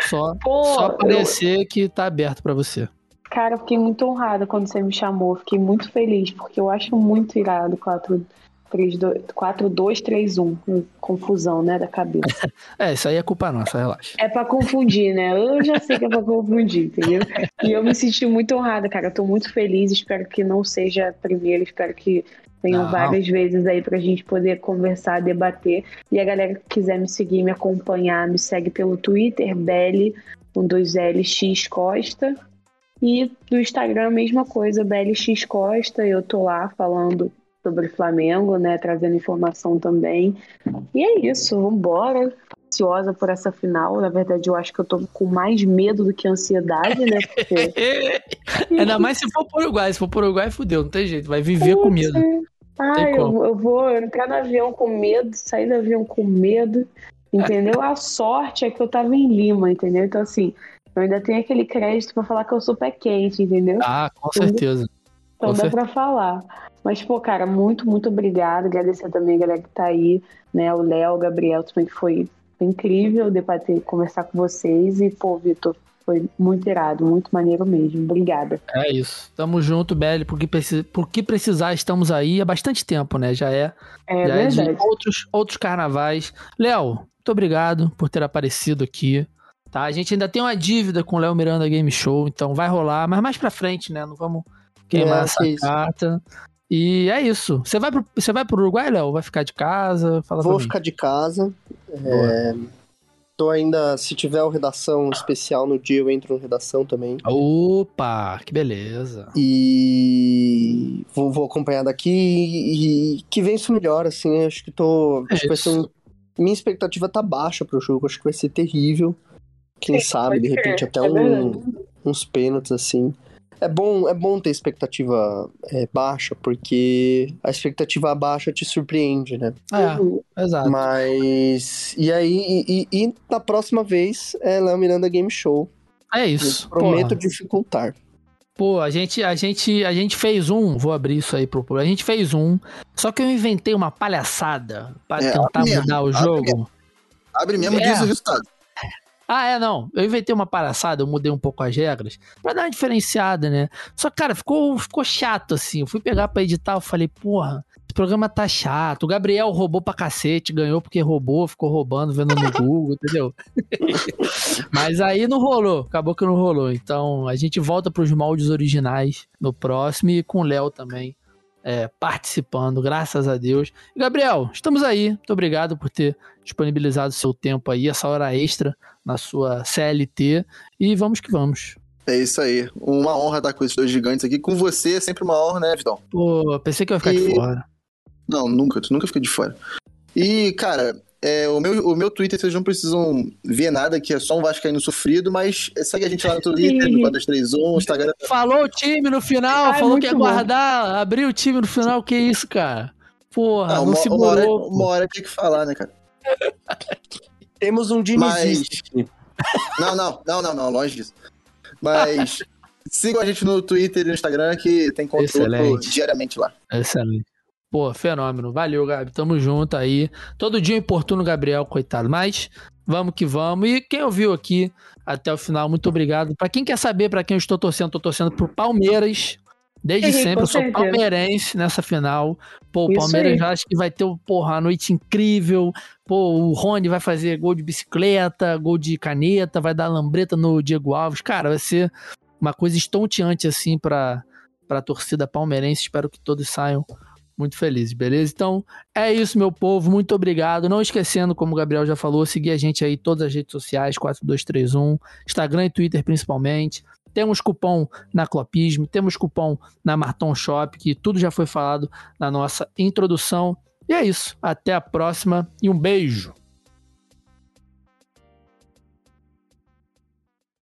só, pô, só aparecer eu... que tá aberto pra você. Cara, eu fiquei muito honrada quando você me chamou, fiquei muito feliz, porque eu acho muito irado quatro, três, dois, quatro, dois, três, um, confusão, né, da cabeça. É, isso aí é culpa nossa, relaxa. É pra confundir, né, eu já sei que é pra confundir, entendeu? E eu me senti muito honrada, cara, eu tô muito feliz, espero que não seja a primeira, espero que tenham várias vezes aí pra gente poder conversar, debater, e a galera que quiser me seguir, me acompanhar, me segue pelo Twitter, Beli, com dois L, X, Costa... E no Instagram, a mesma coisa, B L X Costa, eu tô lá falando sobre Flamengo, né, trazendo informação também. E é isso, vambora. Ansiosa por essa final, na verdade eu acho que eu tô com mais medo do que ansiedade, né, porque... Ainda mais se for pro Uruguai, se for pro Uruguai, fudeu, não tem jeito, vai viver Puxa. com medo. Ah, eu, eu vou entrar no avião com medo, sair do avião com medo, entendeu? A sorte é que eu tava em Lima, entendeu? Então, assim... Eu ainda tenho aquele crédito pra falar que eu sou pé quente, entendeu? Ah, com certeza. Então com dá certeza. pra falar. Mas, pô, cara, muito, muito obrigado. Agradecer também a galera que tá aí, né? O Léo, o Gabriel também, que foi incrível debater, conversar com vocês. E, pô, Vitor, foi muito irado, muito maneiro mesmo. Obrigada. É isso. Tamo junto, Beli. Por que, precis... Por que precisar, estamos aí há bastante tempo, né? Já é, é, já é de outros, outros carnavais. Léo, muito obrigado por ter aparecido aqui. Tá, a gente ainda tem uma dívida com o Léo Miranda Game Show, então vai rolar, mas mais pra frente, né? Não vamos queimar é, essa é carta. E é isso. Você vai pro, você vai pro Uruguai, Léo? Vai ficar de casa? Fala Vou ficar de casa. É, tô ainda, se tiver uma redação especial no dia, eu entro na redação também. Opa, que beleza. E vou, vou acompanhar daqui e, e que vença melhor, assim. Acho que tô. É acho que vai ser um, minha expectativa tá baixa pro jogo, acho que vai ser terrível. Quem sabe, de repente, até um, uns pênaltis, assim. É bom, é bom ter expectativa é, baixa, porque a expectativa baixa te surpreende, né? É, exato. Mas, e aí, e, e, e na próxima vez, é Léo Miranda Game Show. É isso. Eu prometo Porra. dificultar. Pô, a gente, a, gente, a gente fez um, vou abrir isso aí pro público, a gente fez um, só que eu inventei uma palhaçada pra é, tentar mesmo, mudar o abre jogo. Mesmo. Abre mesmo e é. diz o resultado. Ah, é, não. Eu inventei uma palhaçada, eu mudei um pouco as regras, pra dar uma diferenciada, né? Só que, cara, ficou, ficou chato, assim. Eu fui pegar pra editar, eu falei, porra, esse programa tá chato. O Gabriel roubou pra cacete, ganhou porque roubou, ficou roubando, vendo no Google, entendeu? Mas aí não rolou, acabou que não rolou. Então, a gente volta pros moldes originais no próximo e com o Léo também é, participando, graças a Deus. E, Gabriel, estamos aí. Muito obrigado por ter disponibilizado seu tempo aí, essa hora extra na sua C L T, e vamos que vamos. É isso aí, uma honra estar com esses dois gigantes aqui, com você é sempre uma honra, né, Vitão? Pô, pensei que eu ia ficar e... de fora. Não, nunca, tu nunca fica de fora. E, cara, é, o, meu, o meu Twitter, vocês não precisam ver nada, que é só um vascaíno sofrido, mas segue a gente lá no Twitter, no quatro três um, Instagram... Falou o time no final, Ai, falou que ia bom. guardar, abriu o time no final, que isso, cara? Porra, não, não uma, se morou. Uma hora, uma hora tem que falar, né, cara? Temos um dinizista. Não, não, não, não, não, longe disso. Mas sigam a gente no Twitter e no Instagram, que tem conteúdo diariamente lá. Excelente. Pô, fenômeno. Valeu, Gabi. Tamo junto aí. Todo dia importuno o Gabriel, coitado. Mas vamos que vamos. E quem ouviu aqui até o final, muito obrigado. Pra quem quer saber pra quem eu estou torcendo, tô torcendo pro Palmeiras. Desde aí, sempre, eu sou palmeirense nessa final. Pô, o Palmeiras já acho que vai ter, porra, uma noite incrível. Pô, o Rony vai fazer gol de bicicleta, gol de caneta, vai dar lambreta no Diego Alves. Cara, vai ser uma coisa estonteante, assim, pra, pra torcida palmeirense. Espero que todos saiam muito felizes, beleza? Então, é isso, meu povo. Muito obrigado. Não esquecendo, como o Gabriel já falou, seguir a gente aí, todas as redes sociais, quatro dois três um, Instagram e Twitter, principalmente. Temos cupom na Clopismo, temos cupom na Marton Shop, que tudo já foi falado na nossa introdução. E é isso. Até a próxima e um beijo.